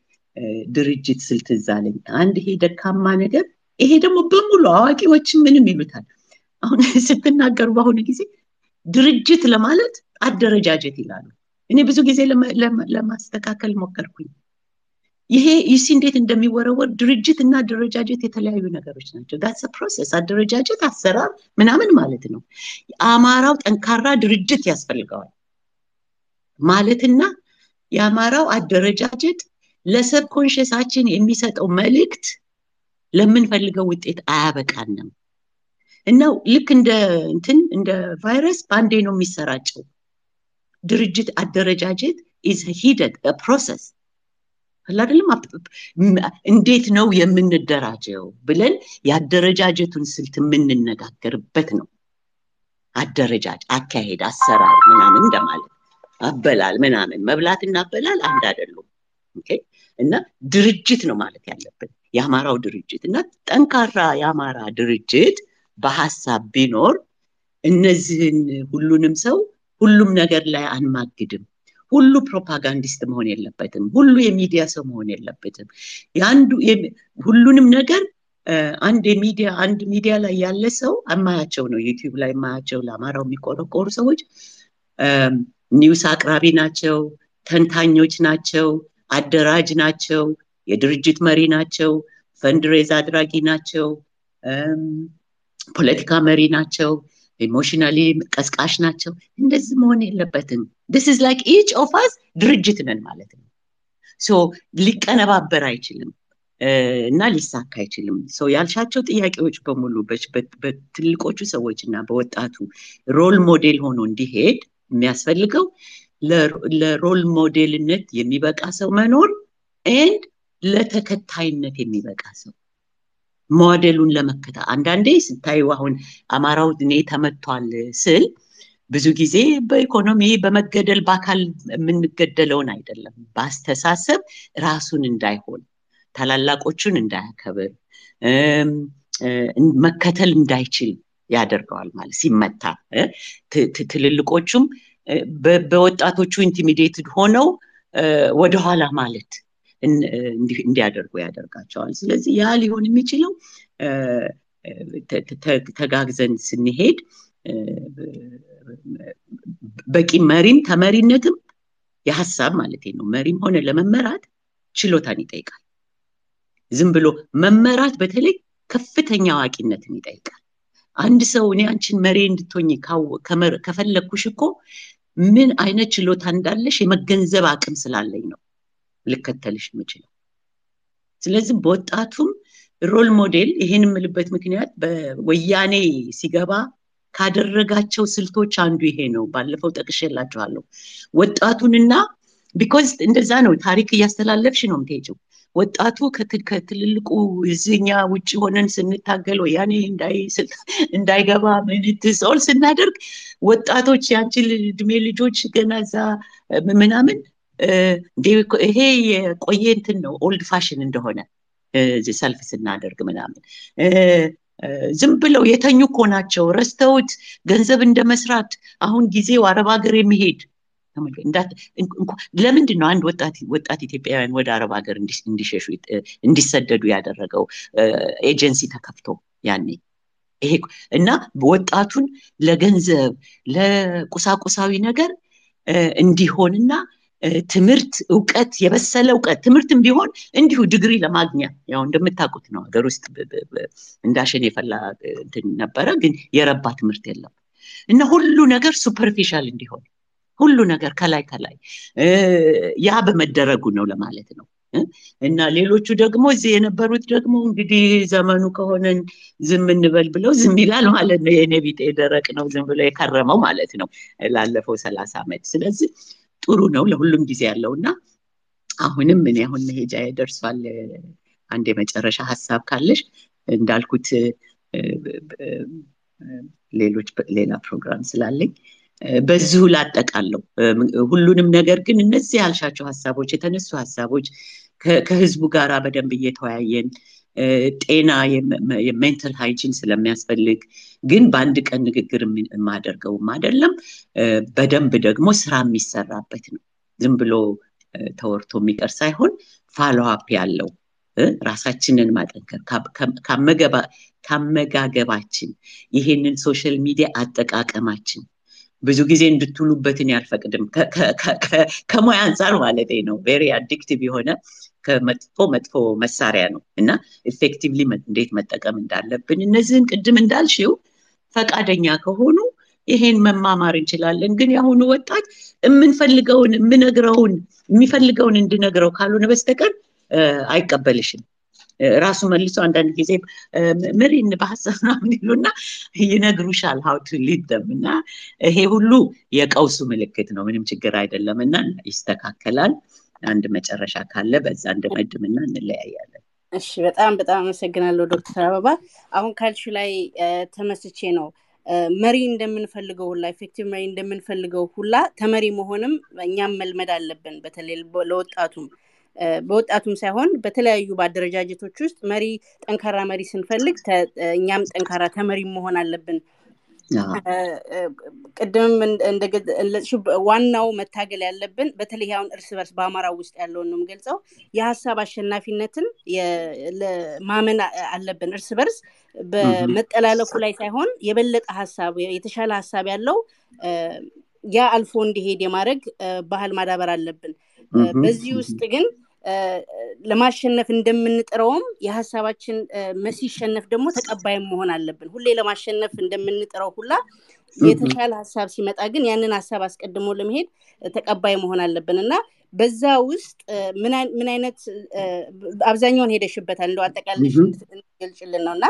ድርጅት ስልትዛለኝ አንድ ይሄ ደካማ ነገር ይሄ ደግሞ በሙሉ አዋቂዎች ምንም ይሉታል አሁን ስትናገሩ ባሁን ጊዜ ድርጅት ለማለት አደረጃጀት ይላሉ እኔ ብዙ ጊዜ ለማስተካከል ሞከርኩኝ ይሄ ይስ እንዴት እንደሚወረወር ድርጅትና ደረጃጀት የተለያዩ ነገሮች ናቸው that's a process አደረጃጀት አሰራር ምናምን ማለት ነው አማራው ጠንካራ ድርጅት ያስፈልጋል ማለትና ያማራው አደረጃጀት ለሰብኮንሺየሳችን የሚሰጠው መልእክት ለምንፈልገው ውጤት አያበቃንም እና ልክ እንደ እንትን እንደ ቫይረስ ባንዴ ነው የሚሰራጨው ድርጅት አደረጃጀት is a heated a process አላደለም እንዴት ነው የምንደራጀው ብለን ያደረጃጀቱን ስልት ምንነጋገርበት ነው አደረጃጅ አካሄድ አሰራር ምናምን እንደማለት አበላል ምናምን መብላትና አበላል አንድ አይደለም ኦኬ እና ድርጅት ነው ማለት ያለበት ያማራው ድርጅት እና ጠንካራ ያማራ ድርጅት በሐሳብ ቢኖር እነዚህን ሁሉንም ሰው ሁሉም ነገር ላይ አንማግድም ሁሉ ፕሮፓጋንዲስት መሆን የለበትም ሁሉ የሚዲያ ሰው መሆን የለበትም ያንዱ ሁሉንም ነገር አንድ ሚዲያ ላይ ያለ ሰው አማያቸው ነው YouTube ላይ ማያቸው ለአማራው የሚቆረቆሩ ሰዎች ኒውስ አቅራቢ ናቸው ተንታኞች ናቸው አደራጅ ናቸው የድርጅት መሪ ናቸው ፈንድሬዝ አድራጊ ናቸው ፖለቲካ መሪ ናቸው emotionally ቀስቃሽ ናቸው እንደዚህ መሆን የለበትም this is like each of us ድርጅት ነን ማለት ነው so ሊቀነባበር አይችልም እና ሊሳካ አይችልም so ያልሻቸው ጥያቄዎች በሙሉ በትልቆቹ ሰዎችና በወጣቱ ሮል ሞዴል ሆኖ እንዲሄድ የሚያስፈልገው ለሮል ሞዴልነት የሚበቃ ሰው መኖር and ለተከታይነት የሚበቃ ሰው ሞዴሉን ለመከታ አንዳንዴ ስታዩ አሁን አማራው ድኔ ተመቷል ስል ብዙ ጊዜ በኢኮኖሚ በመገደል ባካል ምንገደለውን አይደለም ባስተሳሰብ ራሱን እንዳይሆን ተላላቆቹን እንዳያከብር መከተል እንዳይችል ያደርጋል ማለት ሲመታ ትልልቆቹም በወጣቶቹ ኢንቲሚዴትድ ሆነው ወደ ኋላ ማለት እንዲያደርጉ ያደርጋቸዋል ስለዚህ ያ ሊሆን የሚችለው ተጋግዘን ስንሄድ በቂ መሪም ተመሪነትም የሐሳብ ማለት ነው መሪም ሆነ ለመመራት ችሎታን ይጠይቃል ዝም ብሎ መመራት በተለይ ከፍተኛ አዋቂነትን ይጠይቃል አንድ ሰው እኔ አንቺን መሪ እንድትሆኚ ከፈለኩሽ እኮ ምን አይነት ችሎታ እንዳለሽ የመገንዘብ አቅም ስላለኝ ነው ልከተልሽ ምችለው ስለዚህ በወጣቱም ሮል ሞዴል ይሄንም ልበት ምክንያት በወያኔ ሲገባ ካደረጋቸው ስልቶች አንዱ ይሄ ነው ባለፈው ተቀሽላችኋለሁ ወጣቱንና because እንደዛ ነው ታሪክ ያስተላለፍሽ ነው እንተጨው ወጣቱ ከትልልቁ እዚኛ ውጪ ሆነን ስንታገል ወያኔ እንዳይገባ ምንድነው all ስናደርግ ወጣቶች ያንቺ እድሜ ልጆች ገናዛ ምናምን ይሄ የቆየ እንትን ነው ኦልድ ፋሽን እንደሆነ ሰልፍ ስናደርግ ምናምን ዝም ብለው የተኙ ኮናቸው ረስተውት ገንዘብ እንደመስራት አሁን ጊዜው አረብ ሀገር የሚሄድ ለምንድነው አንድ ወጣት ኢትዮጵያውያን ወደ አረብ ሀገር እንዲሸሹ እንዲሰደዱ ያደረገው ኤጀንሲ ተከፍቶ ያኔ ይሄ እና ወጣቱን ለገንዘብ ለቁሳቁሳዊ ነገር እንዲሆንና ትምርት ዕውቀት የበሰለ ዕውቀት ትምርትም ቢሆን እንዲሁ ዲግሪ ለማግኛ ያው እንደምታቁት ነው ሀገር ውስጥ እንዳሸን የፈላ እንትን ነበር ግን የረባ ትምርት የለም እና ሁሉ ነገር ሱፐርፊሻል እንዲሆን ሁሉ ነገር ከላይ ከላይ ያ በመደረጉ ነው ለማለት ነው እና ሌሎቹ ደግሞ እዚህ የነበሩት ደግሞ እንግዲህ ዘመኑ ከሆነን ዝም እንበል ብለው ዝም ይላል ማለት ነው የኔ ቢጤ ደረቅ ነው ዝም ብሎ የከረመው ማለት ነው ላለፈው 30 ዓመት ስለዚህ ጥሩ ነው ለሁሉም ጊዜ ያለውና አሁንም እኔ አሁን መሄጃ ያደርሳል አንዴ መጨረሻ ሐሳብ ካለሽ እንዳልኩት ሌሎች ሌላ ፕሮግራም ስላለኝ በዚሁ ላጠቃለው ሁሉንም ነገር ግን እነዚህ ያልሻቸው ሐሳቦች የተነሱ ሐሳቦች ከህዝቡ ጋራ በደንብ እየተወያየን ጤና የሜንታል ሃይጂን ስለሚያስፈልግ ግን ባንድ ቀን ንግግር ማደርገው አይደለም በደንብ ደግሞ ስራ የሚሰራበት ነው ዝም ብሎ ተወርቶ የሚቀር ሳይሆን ፋሎ አፕ ያለው ራሳችንን ማጠንከር ካመጋገባችን ይሄንን ሶሻል ሚዲያ አጠቃቀማችን ብዙ ጊዜ እንድትሉበትን ያልፈቅድም ከሞያ አንፃር ማለት ነው very addictive የሆነ ከመጥፎ መሳሪያ ነው እና effectively እንዴት መጠቀም እንዳለብን እነዚህን ቅድም እንዳልሽው ፈቃደኛ ከሆኑ ይሄን መማማር እንችላለን ግን ያሁኑ ወጣት እምንፈልገውን ምንነግረውን የሚፈልገውን እንድነግረው ካልሆነ በስተቀር አይቀበልሽም ራሱ መልሶ አንዳንድ ጊዜ ምሪን በሐሰና ምንሉና ይነግሩሻል how to lead them እና ይሄ ሁሉ የቀውሱ ምልክት ነው ምንም ችግር አይደለምና ይስተካከላል አንድ መጨረሻ ካለ በዛ እንደመድምና እንለያያለን እሺ በጣም በጣም አመሰግናለሁ ዶክተር አበባ አሁን ካልሽ ላይ ተመስጬ ነው መሪ እንደምንፈልገው ላይ ኢፌክቲቭ መሪ እንደምንፈልገው ሁላ ተመሪ መሆንም እኛም መልመድ አለብን በተለይ በወጣቱም ሳይሆን በተለያዩ ባደረጃጀቶች ውስጥ መሪ ጠንካራ መሪ ስንፈልግ እኛም ጠንካራ ተመሪ መሆን አለብን ቀደም እንደገለጽሽ ዋናው መታገል ያለብን በተለይ አሁን እርስ በርስ በአማራው ውስጥ ያለው ነው ምገልጸው የሐሳብ አሸናፊነትን ማመን አለብን እርስ በርስ በመጠላለፉ ላይ ሳይሆን የበለጠ ሐሳብ የተሻለ ሐሳብ ያለው ያ አልፎ እንዲሄድ የማድረግ ባህል ማዳበር አለብን በዚህ ውስጥ ግን ለማሸነፍ እንደምንጥረውም የሐሳባችን መስይሸነፍ ደግሞ ተቀባይም መሆን አለብን ሁሌ ለማሸነፍ እንደምንጥረው ሁላ የተሻለ ሐሳብ ሲመጣ ግን ያንን ሐሳብ አስቀድሞ ለመሄድ ተቀባይ መሆን አለብንና በዛ ውስጥ ምን አይነት አብዛኛውን ሄደሽበታል እንደው አጠቃለሽ እንገልጽልናልና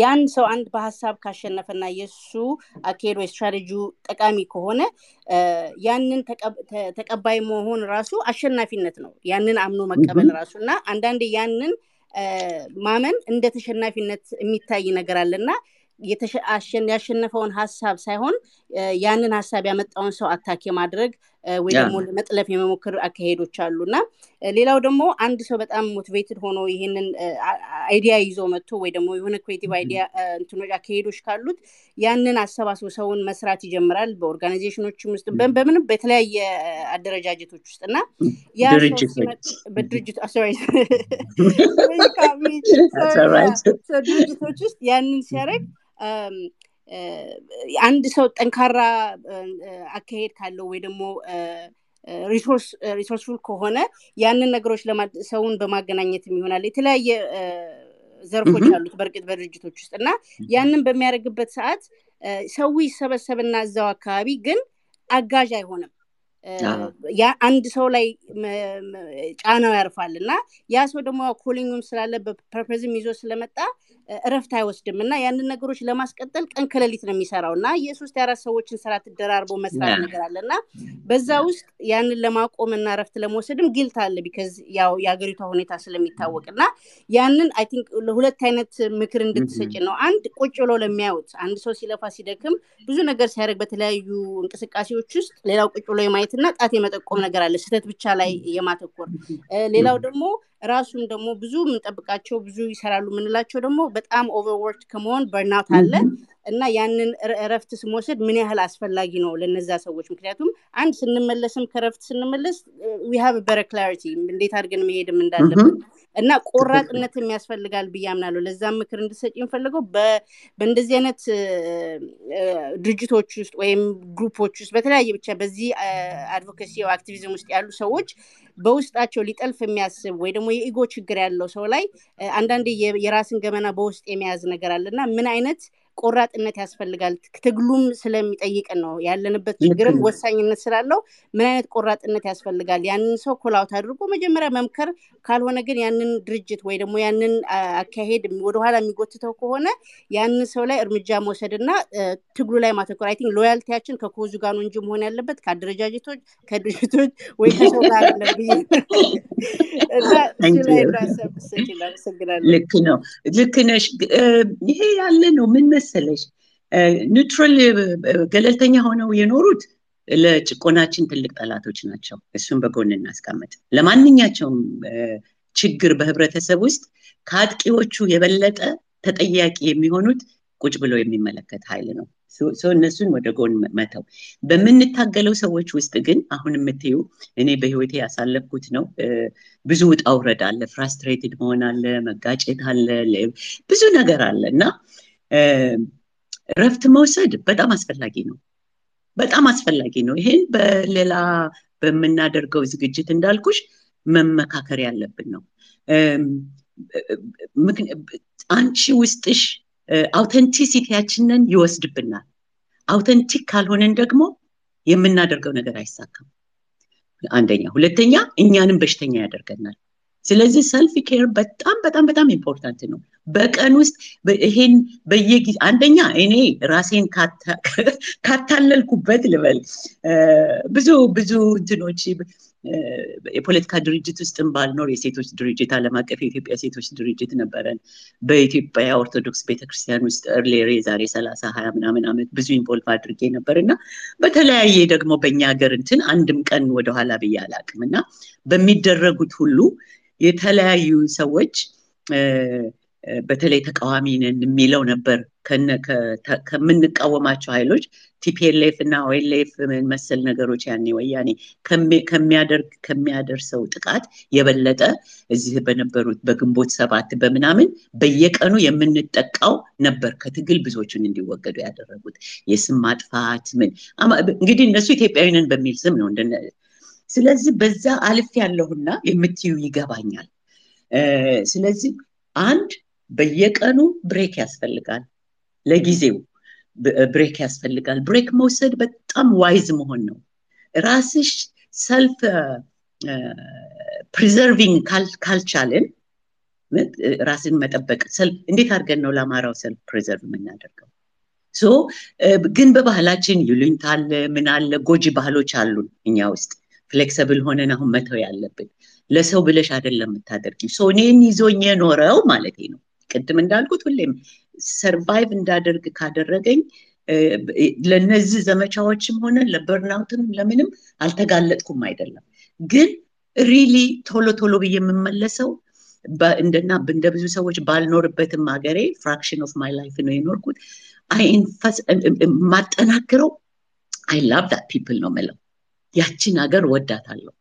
ያን ሰው አንድ በሐሳብ ካሸነፈና የሱ አኬዶ ስትራቴጂው ጠቃሚ ከሆነ ያንን ተቀባይ መሆን ራሱ አሸናፊነት ነው ያንን አምኖ መቀበል ራሱና አንዳንዴ ያንን ማመን እንደ ተሸናፊነት የሚታይ ነገር አለና ያሸነፈውን ሐሳብ ሳይሆን ያንን ሐሳብ ያመጣውን ሰው አታክ የማድረግ ወይ ደግሞ ለመጥለፍ የመሞከር አካሄዶች አሉና ሌላው ደግሞ አንድ ሰው በጣም ሞቲቬትድ ሆኖ ይሄንን አይዲያ ይዞ መጥቶ ወይ ደግሞ የሆነ ክሬቲቭ አይዲያ እንትኖች አካሄዶች ካሉት ያንን አሰባስቦ ሰውን መስራት ይጀምራል በኦርጋናይዜሽኖችም ውስጥ በምን በተለያየ አደረጃጀቶች ውስጥና ያ በድርጅት ድርጅቶች ውስጥ ያንን ሲያደርግ አንድ ሰው ጠንካራ አካሄድ ካለው ወይ ደግሞ ሪሶርስፉል ከሆነ ያንን ነገሮች ለማሰውን በማገናኘት የሚሆናል የተለያየ ዘርፎች አሉት በርቀት በድርጅቶች ውስጥና ያንን በሚያደርግበት ሰዓት ሰው ይሰበሰብና እዛው አካባቢ ግን አጋዥ አይሆንም ያ አንድ ሰው ላይ ጫናው ያርፋልና ያ ሰው ደግሞ ኮሊንግም ስላለ በፐርፐዝም ይዞ ስለመጣ እረፍት አይወስድምና ያንን ነገሮች ለማስቀጠል ቀን ከሌሊት ነው የሚሰራውና የሶስት ያራ ሰዎችን ስራ ተደራርቦ መስራት ነገር አለና በዛ ውስጥ ያንን ለማቆምና እረፍት ለመወሰድም ግልት አለ because ያው ያገሪቷ ሁኔታ ስለሚታወቅና ያንን አይ ቲንክ ለሁለት አይነት ምክር እንድትሰጪ ነው አንድ ቁጭ ብሎ ለሚያዩት አንድ ሰው ሲለፋ ሲደክም ብዙ ነገር ሲያደርግ በተለያዩ እንቅስቃሴዎች ውስጥ ሌላው ቁጭ ብሎ የማይትና ጣት የመጠቆም ነገር አለ ስህተት ብቻ ላይ የማተኮር ሌላው ደግሞ ራሱም ደግሞ ብዙ ምንጠብቃቸው ብዙ ይሰራሉ ምንላቸው ደግሞ በጣም ኦቨርወርክድ ከመሆን በርናውት አለ እና ያንን ረፍት ስሞሰድ ምን ያህል አስፈልጊ ነው ለነዛ ሰዎች ምክንያቱም አንድ ስንመለስም ከረፍት ስንመለስ we have a better clarity እንዴት አድርገን መሄድም እንዳለብን እና ቆራጥነትም ያስፈልጋል በያምናለው ለዛም ምክር እንድሰጪን ፈልገው በእንደዚህ አይነት ድርጅቶች ውስጥ ወይም ግሩፖች ውስጥ በተለያየ ብቻ በዚህ አድቮኬሲ አክቲቪዝም ውስጥ ያሉ ሰዎች በውስጥ አቸው ሊጠልፍ የሚያስብ ወይ ደግሞ የኢጎ ችግር ያለው ሰው ላይ አንዳንዴ የራስን ገመና በውስጥ የሚያዝ ነገር አለና ምን አይነት ቆራጥነት ያስፈልጋል ትግሉም ስለሚጠይቅ ነው ያለንበት ችግርም ወሳኝነት ስላለው ምን አይነት ቆራጥነት ያስፈልጋል ያንን ሰው ኮላውት አድርጎ መጀመሪያ መምከር ካልሆነ ግን ያንን ድርጅት ወይ ደግሞ ያንን አካሄድ ወደ ኋላ የሚጎትተው ከሆነ ያንን ሰው ላይ እርምጃ መውሰድና ትግሉ ላይ ማተኮር አይ ቲንክ ሎያልቲያችን ከኮዙ ጋር ነው እንጂ መሆን ያለበት ከድርጅቶች ወይ ከሰው ጋር ለብይ ልክ ነው ልክ ነሽ ይሄ ያለ ነው ምን መሰለሽ ኒውትራል ገለልተኛ ሆነው የኖሩት ለጭቆናችን ትልቅ ጠላቶች ናቸው እሱን በጎን እናስቀምጥ ለማንኛቸውም ችግር በህብረተሰብ ውስጥ ካጥቂዎቹ የበለጠ ተጠያቂ የሚሆኑት ቁጭ ብሎ የሚመለከት ኃይል ነው so እነሱን ወደ ጎን መተው በመንታገለው ሰዎች ውስጥ ግን አሁን የምትዩ እኔ በህይወቴ ያሳለፍኩት ነው ብዙ ውጣውረድ አለ ፍራስትሬትድ መሆን አለ መጋጨት አለ ብዙ ነገር አለና ረፍት መውሰድ በጣም አስፈልጊ ነው በጣም አስፈልጊ ነው ይሄን በሌላ በመናደርገው ዝግጅት እንዳልኩሽ መመካከር ያለብን ነው አንቺ ውስጥሽ አውተንቲሲቲያችንን ይወስድብናል አውተንቲክ ካልሆነን ደግሞ የምናደርገው ነገር አይሳካም አንደኛ ሁለተኛ እኛንም በሽተኛ ያደርገናል ስለዚህ self care በጣም ኢምፖርታንት ነው በቀን ውስጥ ይሄን በየጊዜ አንደኛ እኔ ራሴን ካታለልኩበት ልበል ብዙ እንትኖች የፖለቲካ ድርጅት ውስጥም ባልኖር የሴቶች ድርጅት ዓለም አቀፍ የኢትዮጵያ ሴቶች ድርጅት ነበረን በኢትዮጵያ ኦርቶዶክስ ቤተክርስቲያን ውስጥ earlier ዛሬ 30 20 ምናምን አመት ብዙ ኢንቮልቭ አድርጌ ነበርና በተለያየ ደግሞ በእኛ ሀገር እንትን አንድም ቀን ወደ ኋላ በያላቅምና በሚደረጉት ሁሉ የተለያዩ ሰዎች በተለይ ተቃዋሚነን የሚለው ነበር ከመንቃወማቸው ኃይሎች TPLF እና OLF መሰል ነገሮች ያኔ ወያኔ ከሚያደርሰው ጥቃት የበለጠ እዚህ በነበሩት በግንቦት 7 በመናምን በየቀኑ የምንጠቃው ነበር ከትግል ብዙዎችን እንዲወገዱ ያደረጉት የስም ማጥፋት ምን እንግዲህ እነሱ ኢትዮጵያውያንን በሚል ስም ነው እንደነ ስለዚህ በዛ አልፍ ያለውና የምትዩ ይገባኛል ስለዚህ አንድ በየቀኑ ብሬክ ያስፈልጋል ለጊዜው ብሬክ ያስፈልጋል ብሬክ መውሰድ በጣም ዋይዝ መሆን ነው ራስሽ self preserving ካልቻለን ራስን መጠበቅ እንዴት አድርገን ነው ለማራው self preserve የምናደርገው so ግን በባህላችን ይሉንታል ምን አለ ጎጂ ባህሎች አሉ እኛ ውስጥ flexible ሆነን አሁን መተው ያለብን ለሰው ብለሽ አይደለም ተታደርቂ so እኔን ይዞኝ የኖረው ማለት ነው ቅድም እንዳልኩት ሁሌም ሰርቫይቭ እንዳደርግ ካደረገኝ ለነዚህ ዘመቻዎችም ሆነ ለበርናውትም ለምንም አልተጋለጥኩም አይደለም ግን ሪሊ ቶሎ በየምመለሰው እንደና እንደብዙ ሰዎች ባልኖርበትም ሀገሬ fraction of my life ነው የኖርኩት i infas ማጠናከረው i love that people ነው ማለት ያቺን ሀገር ወዳታለሁ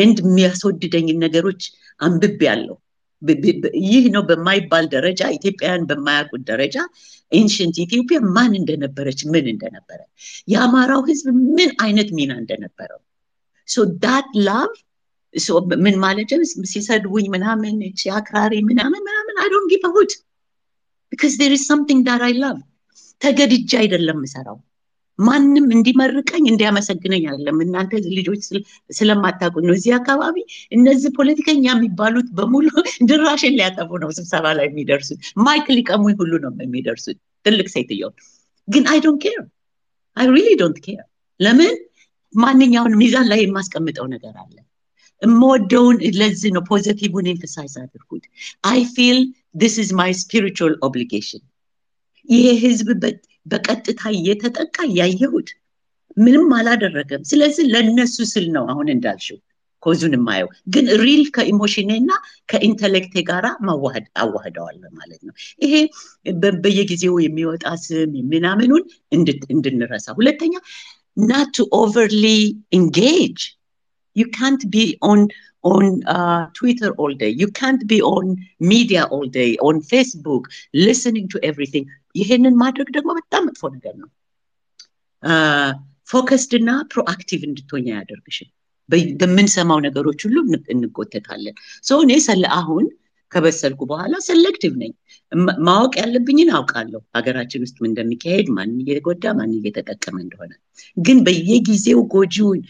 and የሚያስወድደኝ ነገሮች አንብብ ያለው ይህ ነው በማይባል ደረጃ ኢትዮጵያን በማያውቁ ደረጃ ancient Ethiopia ማን እንደነበረች ምን እንደነበረ ያማራው ህዝብ ምን አይነት ሚና እንደነበረው so that love so ምን ማለት ነው ሲሰድቡኝ ምናምን ያክራሪ ምናምን I don't give a hoot because there is something that I love ተገድጄ አይደለም ሰራው ማንንም እንዲመርቀኝ እንዲያመሰግነኝ አይደለም እናንተ ልጆች ስለማታቁ ነው እዚህ አካባቢ እነዚህ ፖለቲከኛ የሚባሉት በሙሉ ድራሽን ሊያጠፉ ነው ስብሰባ ላይ የሚደርሱት ማይክ ሊቀሙኝ ሁሉ ነው የሚደርሱት ትልቅ ሴትዮ ግን I don't care I really don't care ለምን ማንኛውንም ሚዛን ላይ የማስቀምጠው ነገር አለ እምወደውን ለዚህ ነው ፖዚቲቭውን emphasize አድርጉት I feel this is my spiritual obligation ይሄ ህዝብ በቀጥታ እየተጠቃ ያየሁት ምንም አላደረገም ስለዚህ ለነሱ ስል ነው አሁን እንዳልሽው ኮዙን ማየው ግን ሪል ከኢሞሽኔና ከኢንተሌክት ጋራ ማዋሃድ አዋሃደዋል ማለት ነው ይሄ በየጊዜው የሚወጣስ ምናምኑን እንድንረሳ ሁለተኛ not to overly engage you can't be on Twitter all day you can't be on media all day on Facebook listening to everything ይሄንን ማድረግ ደግሞ በጣም መጥፎ ነገር ነው ፎከስድ እና ፕሮአክቲቭ እንድትሆኚ ያደርግሽ በምንሰማው ነገሮች ሁሉ እንቆተታለን so እኔ አሁን ከበሰልኩ በኋላ selective ነኝ ማወቅ ያለብኝን አውቃለሁ ሀገራችን ውስጥ ምን እንደሚካሄድ ማን እየጎዳ ማን እየተጠቀመ እንደሆነ ግን በየጊዜው ጎጂውን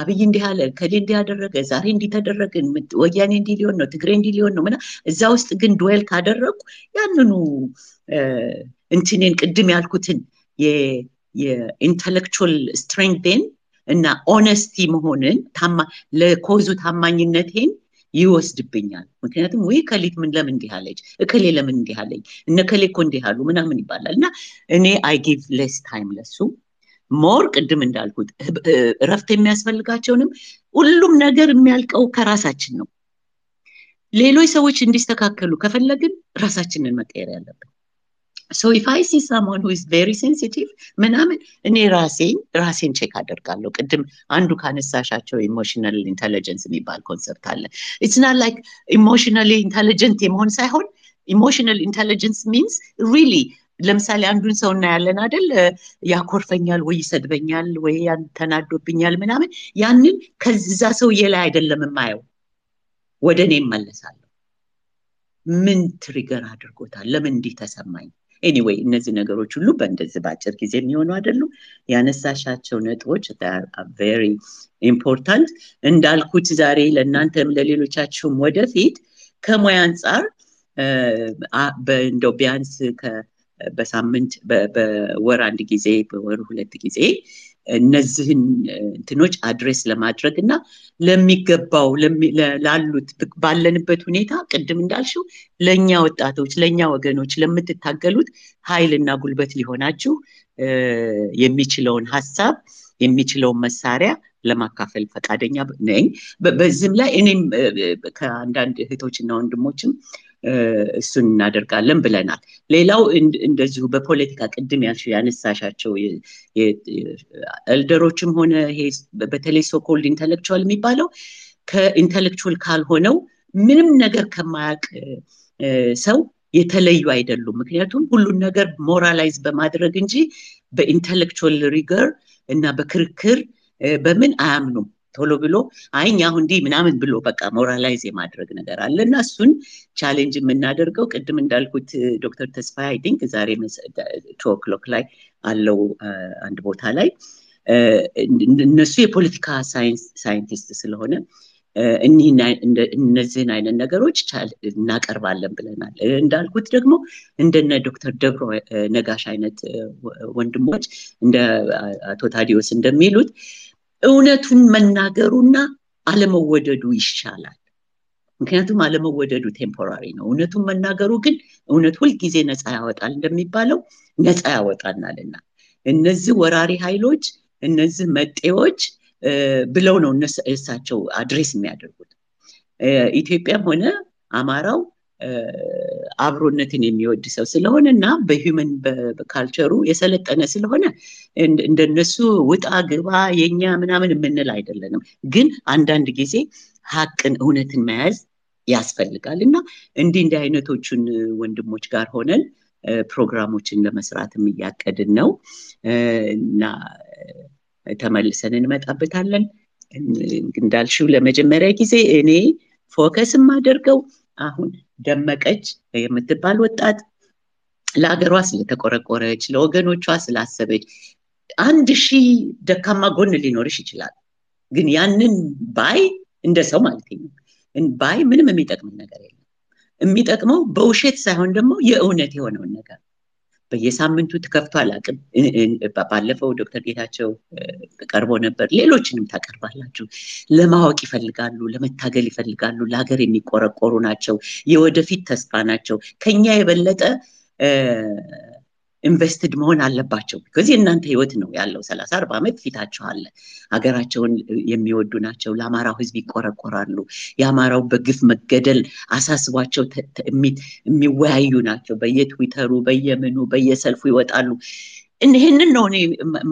አብይ እንዲህ አለ ከሌ እንዲህ አደረገ ዛሬ እንዲህ ተደረገ ወያኔ እንዲህ ሊሆን ነው ትግሬ እንዲህ ሊሆን ነው እዛ ውስጥ ግን ዱዌል ካደረኩ ያንኑ እንትኔን ቅድም ያልኩትን የኢንተሌክቹዋል ስትሬንግዝን እና ኦነስቲ መሆንን ታማ ለኮዙ ታማኝነቴን ይወስድብኛል ምክንያቱም ወይ ከሊት ምን ለምን እንዲያለች እከሌ ለምን እንዲያለኝ እነ ከሌ ኮ እንዲያሉ ምናምን ይባላልና እኔ አይ ጊቭ less time ለሱ ሞር ቅድም እንዳልኩት ረፍት የሚያስፈልጋቸውንም ሁሉም ነገር የሚያልቀው ከራሳችን ነው ሌሎች ሰዎች እንዲስተካከሉ ከፈለግን ራሳችንን መቀየር ያለብን So if I see someone who is very sensitive, menamen ene rasen check adergallo qedim andu kanessashacho emotional intelligence mibal concept alle. It's not like emotionally intelligent emon sayhon. Emotional intelligence means really lemsale andun sew na yallen adel yakorfenyal wey yisedbenyal wey yantenadobinyal menamen yannin keziza sew yela aidellem mayo wodene immellesallo. Min trigger adergotal lemen ndi tesemayn Anyway, እነዚህ ነገሮች ሁሉ በእንደዚህ ባጭር ጊዜ የሚሆኑ አይደሉ ያነሳሻቸው ነጥቦች are very important እንዳልኩት ዛሬ ለእናንተም ለሌሎቻችሁም ወደፊት ከሙያ አንፃር እንደው ቢያንስ በሳምንት በወር አንድ ጊዜ በወር ሁለት ጊዜ እነዚህን እንትኖች አድሬስ ለማድረግና ለሚገባው ላሉት ባለንበት ሁኔታ ቅድም እንዳልሽው ለኛ ወጣቶች ለኛ ወገኖች ለምትታገሉት ኃይልና ጉልበት ሊሆናችሁ የሚችለውን ሐሳብ የሚችለውን መሳሪያ ለማካፈል ፈቃደኛ ነኝ በዚህም ላይ እኔም ከአንዳንድ እህቶችና ወንድሞችም እሱን እናደርጋለን ብለናል ሌላው እንደዚሁ በፖለቲካ ቅድም ያነሳሻቸው የኤልደሮችም ሆነ በተለይ so called intellectual የሚባለው ከintellectual ካልሆነው ምንም ነገር ከማያቅ ሰው የተለዩ አይደሉም ምክንያቱም ሁሉን ነገር ሞራላይዝ በማድረግ እንጂ በintellectual rigor እና በክርክር በምን አያምኑ ቶሎ ብሎ አይኛ አሁን ዲ ምናምን ብሎ በቃ ሞራላይዝ የማድረግ ነገር አለና እሱን ቻሌንጅ የምናደርገው ቅድም እንዳልኩት ዶክተር ተስፋዬ አይ ቲንክ ዛሬ 2:00 ላይ አለው አንድ ቦታ ላይ እነሱ የፖለቲካ ሳይንቲስት ስለሆነ እነዚህን አይነት ነገሮች እናቀርባለን ብለናል እንዳልኩት ደግሞ እንደነ ዶክተር ደብሮ ነጋሽ አይነት ወንድሞች እንደ አቶ ታዲዮስ እንደሚሉት እውነቱን መናገሩና አለመወደዱ ይሻላል ምክንያቱም አለመወደዱ ቴምፖራሪ ነው እውነቱን መናገሩ ግን እውነት ሁሉ ጊዜ ነፃ ያወጣል እንደሚባለው ነፃ ያወጣናልና እነዚህ ወራሪ ኃይሎች እነዚህ መጤዎች ብለው ነው እነሳቸው አድሬስ የሚያደርጉት ኢትዮጵያም ሆነ አማራው አብሮነትን የሚወድ ሰው ስለሆነና በሂዩመን በካልቸሩ የሰለጠነ ስለሆነ እንደነሱ ወጣ ግባ የኛ ምናምን ምንል አይደለንም ግን አንዳንድ ጊዜ ሐቅን እውነትን መያዝ ያስፈልጋልና እንዲህ አይነቶቹን ወንድሞች ጋር ሆነን ፕሮግራሞችን ለመስራትም ያቀድን ነው እና ተመልሰን እንመጣበታለን እንዳልሽው ለመጀመሪያ ጊዜ እኔ ፎከስም አደርገው አሁን ደመቀች የምትባል ወጣት ለሀገሯ ስለተቆረቆረች ለወገኖቿ ስላሰበች 1000 ደካማ ጎን ሊኖርሽ ይችላል ግን ያንን ባይ እንደሰው ማለት ነው ባይ ምንም የሚጠቅመው ነገር የለም የሚጠቅመው በውሸት ሳይሆን ደግሞ የእውነት የሆነው ነገር በየሳምንቱ ተከፍቷል አቅም ባለፈው ዶክተር ጌታቸው ቀርቦ ነበር ሌሎችንም ታቀርባላችሁ ለማወቅ ይፈልጋሉ ለመታገል ይፈልጋሉ ለሀገር የሚቆረቆሩ ናቸው የወደፊት ተስፋ ናቸው ከኛ የበለጠ ኢንቨስትድ መሆን አለባቸው because እናንተ ህይወት ነው ያለው 30 40 ዓመት ፊታችሁ አለ ሀገራቸውን የሚወዱ ናቸው ለአማራው ህዝብ ይቆረቆራሉ ያማራው በግፍ መገደል አሳስቧቸው የሚወያዩ ናቸው በየትዊተሩ በየመኑ በየሰልፉ ይወጣሉ እንህንን ነው እኔ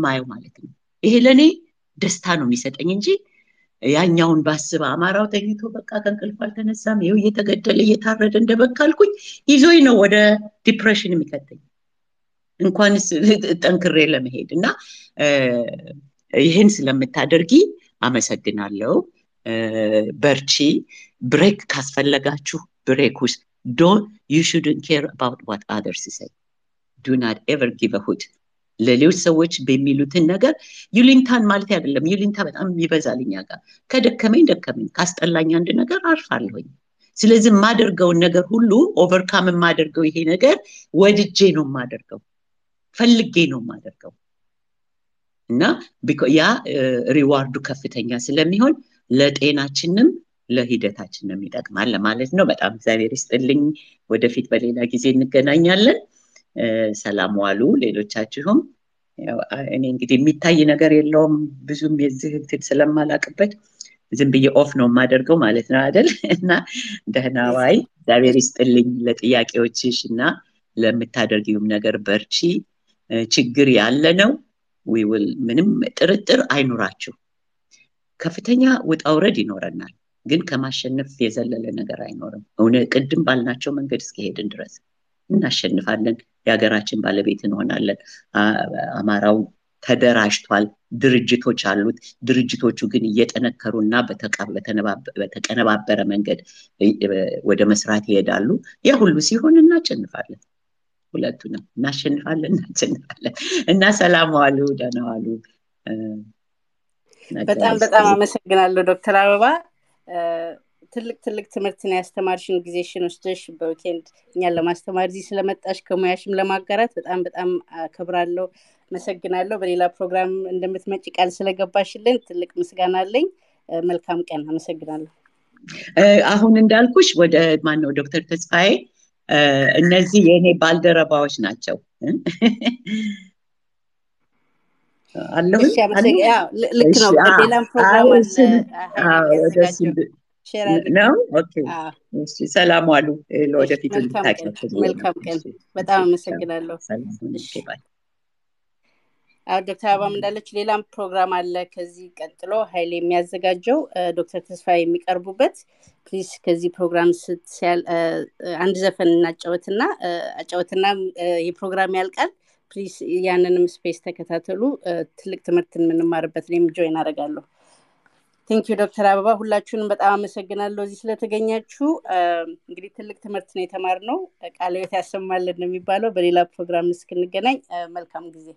ማየው ማለት ነው ይሄ ለኔ ደስታ ነው የሚሰጠኝ እንጂ ያኛውን ባስባ አማራው ተግቶ በቃ ከንቅልፍ አልተነሳም ይሄው እየተገደለ እየታረደ እንደበቃልኩኝ ይዞይ ነው ወደ ዲፕሬሽን የሚከተኝ እንኳን ጠንክሬ ለመሄድና ይሄን ስለምታደርጊ አመሰግናለሁ በርቺ ብሬክ ካስፈለጋችሁ ብሬክ ውስጥ don't you shouldn't care about what others say do not ever give a hoot ለሌሎች ሰዎች በሚሉትን ነገር ዩሊንታን ማለት አይደለም ዩሊንታ በጣም ይበዛልኛ ጋር ከደከመኝ ደከመኝ ካስጠላኝ አንድ ነገር አርፋለሁኝ ስለዚህ ማደርገው ነገር ሁሉ ኦቨርካም ማደርገው ይሄ ነገር ወድጄ ነው ማደርገው ፈልጌ ነው ማደርገው እና because ያ ሪዋርዱ ከፍተኛ ስለሚሆን ለጤናችንም ለሂደታችንም ይጣቀማል ማለት ነው በጣም እግዚአብሔር ይስጥልኝ ወደፊት በሌላ ጊዜ እንገናኛለን ሰላም ዋሉ ሌሎቻችሁም እኔ እንግዲህ የሚታይ ነገር የለውም ብዙም የዚህ ህግት ስለማላቀበት ዝም ብዬ ኦፍ ነው ማደርገው ማለት ነው አይደል እና ደህናዋይ እግዚአብሔር ይስጥልኝ ለጥያቄዎችሽና ለምታደርጊውም ነገር በርቺ ችግር ያለ ነው we will ምንም ጥርጥር አይኖራችሁ ከፍተኛ ወጣውረድ ይኖርናል ግን ከማሸነፍ የዘለለ ነገር አይኖርም እውነቅድም ባልናቸው መንገድ እስከሄድን ድረስ እናሸንፋለን ያገራችን ባለቤት እንሆናለን አማራው ተደራጅቷል ድርጅቶች አሉት ድርጅቶቹ ግን እየጠነከሩና በተቀነባበረ መንገድ ወደ መስራት ይሄዳሉ ያ ሁሉ ሲሆን እናሸንፋለን ሁለቱንም እናሸንፋለን እና ሰላም ዋሉ ደህና ዋሉ በጣም አመሰግናለሁ ዶክተር አበባ ትልቅ ትምርትን ያስተማርሽን ጊዜሽን ወስደሽ በዊኬንድ እኛን ለማስተማር ዚ ስለመጣሽ ከሙያሽም ለማጋራት በጣም አከብራለሁ መሰግናለሁ በሌላ ፕሮግራም እንደምትመጪ ቃል ስለገባሽልን ትልቅ ምስጋና አለኝ መልካም ቀን አመሰግናለሁ አሁን እንዳልኩሽ ወደ ማነው ዶክተር ተስፋዬ እነዚህ የኔ ባልደረባዎች ናቸው አላህ ያው ልክ ነው በሌላ ፕሮግራም አለ No? Okay. ሰላም ዋሉ ለወደፊት እንድታቀጥሉ መልካም ቀን በጣም አመሰግናለሁ አው ዶክተር አበባ እንዳለች ሌላም ፕሮግራም አለ ከዚህ ቀጥሎ ኃይሌ የሚያዘጋጀው ዶክተር ተስፋዬ የሚቀርቡበት ፕሊስ ከዚህ ፕሮግራም አንድ ዘፈን እናጫወትና የፕሮግራም ያልቃል ፕሊስ ያንንም ስፔስ ተከታተሉ ትልቅ ትምህርትን ምንማርበት ለምን ጆይን አደርጋለሁ Thank you Dr. Ababa ሁላችሁንም በጣም አመሰግናለሁ እዚህ ስለተገኛችሁ እንግዲህ ትልቅ ትምህርት ነው የተማርነው ቃልዮት ያሰማልን ነው የሚባለው በሌላ ፕሮግራም እስክንገናኝ መልካም ጊዜ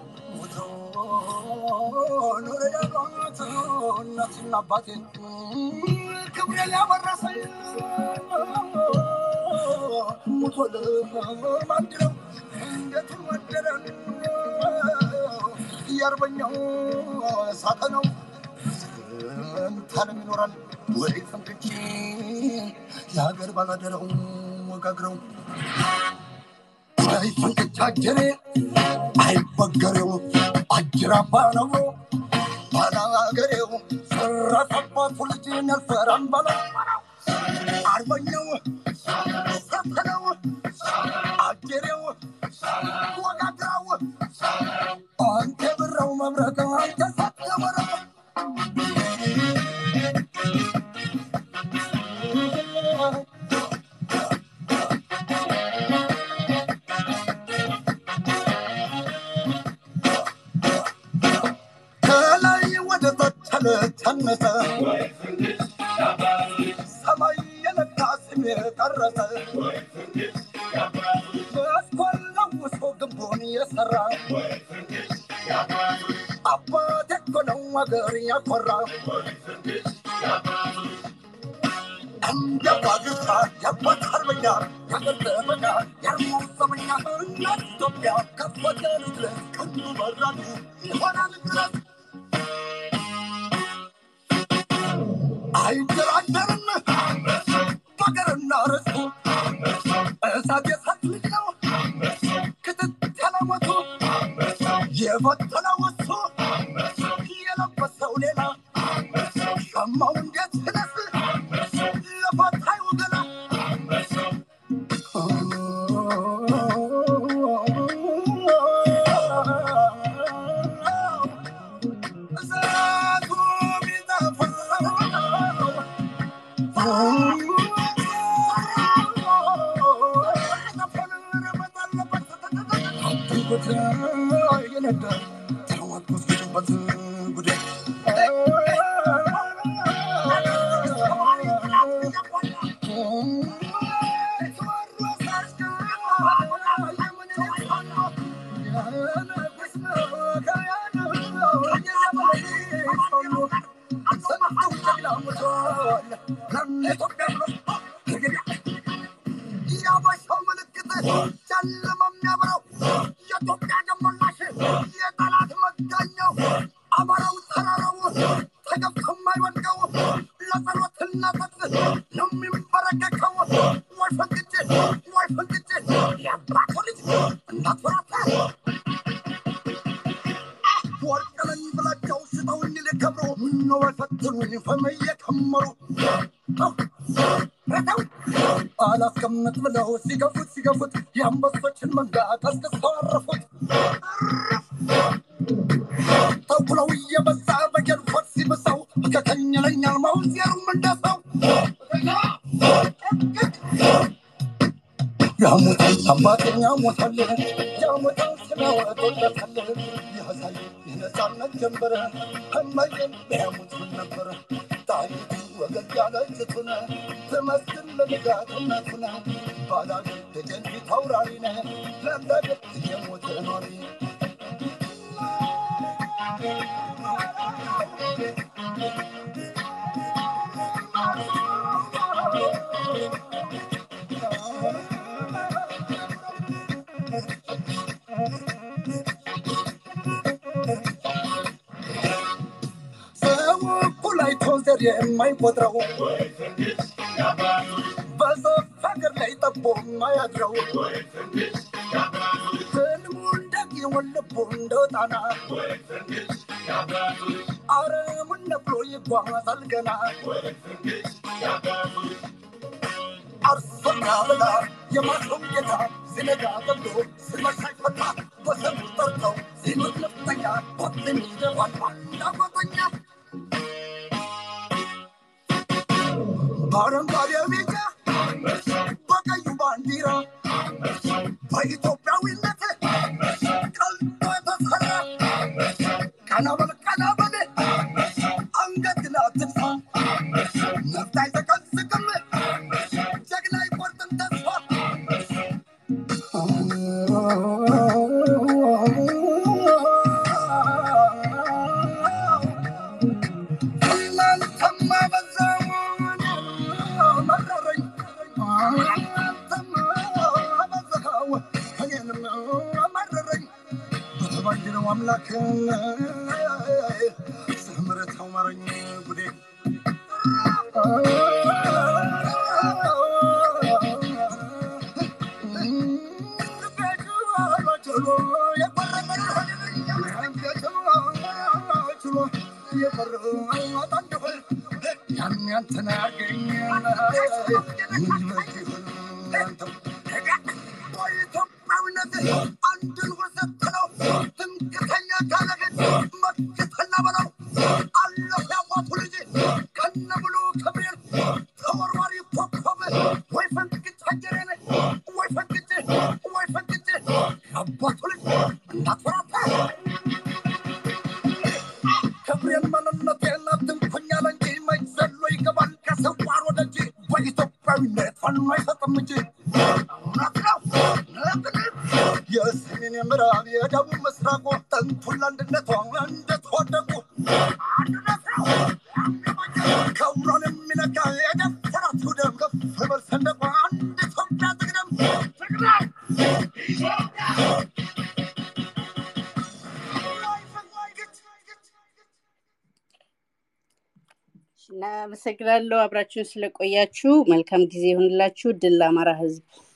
አመሰግናለሁ አብራችሁን ስለቆያችሁ መልካም ጊዜ ይሁንላችሁ ድል አማራ ህዝብ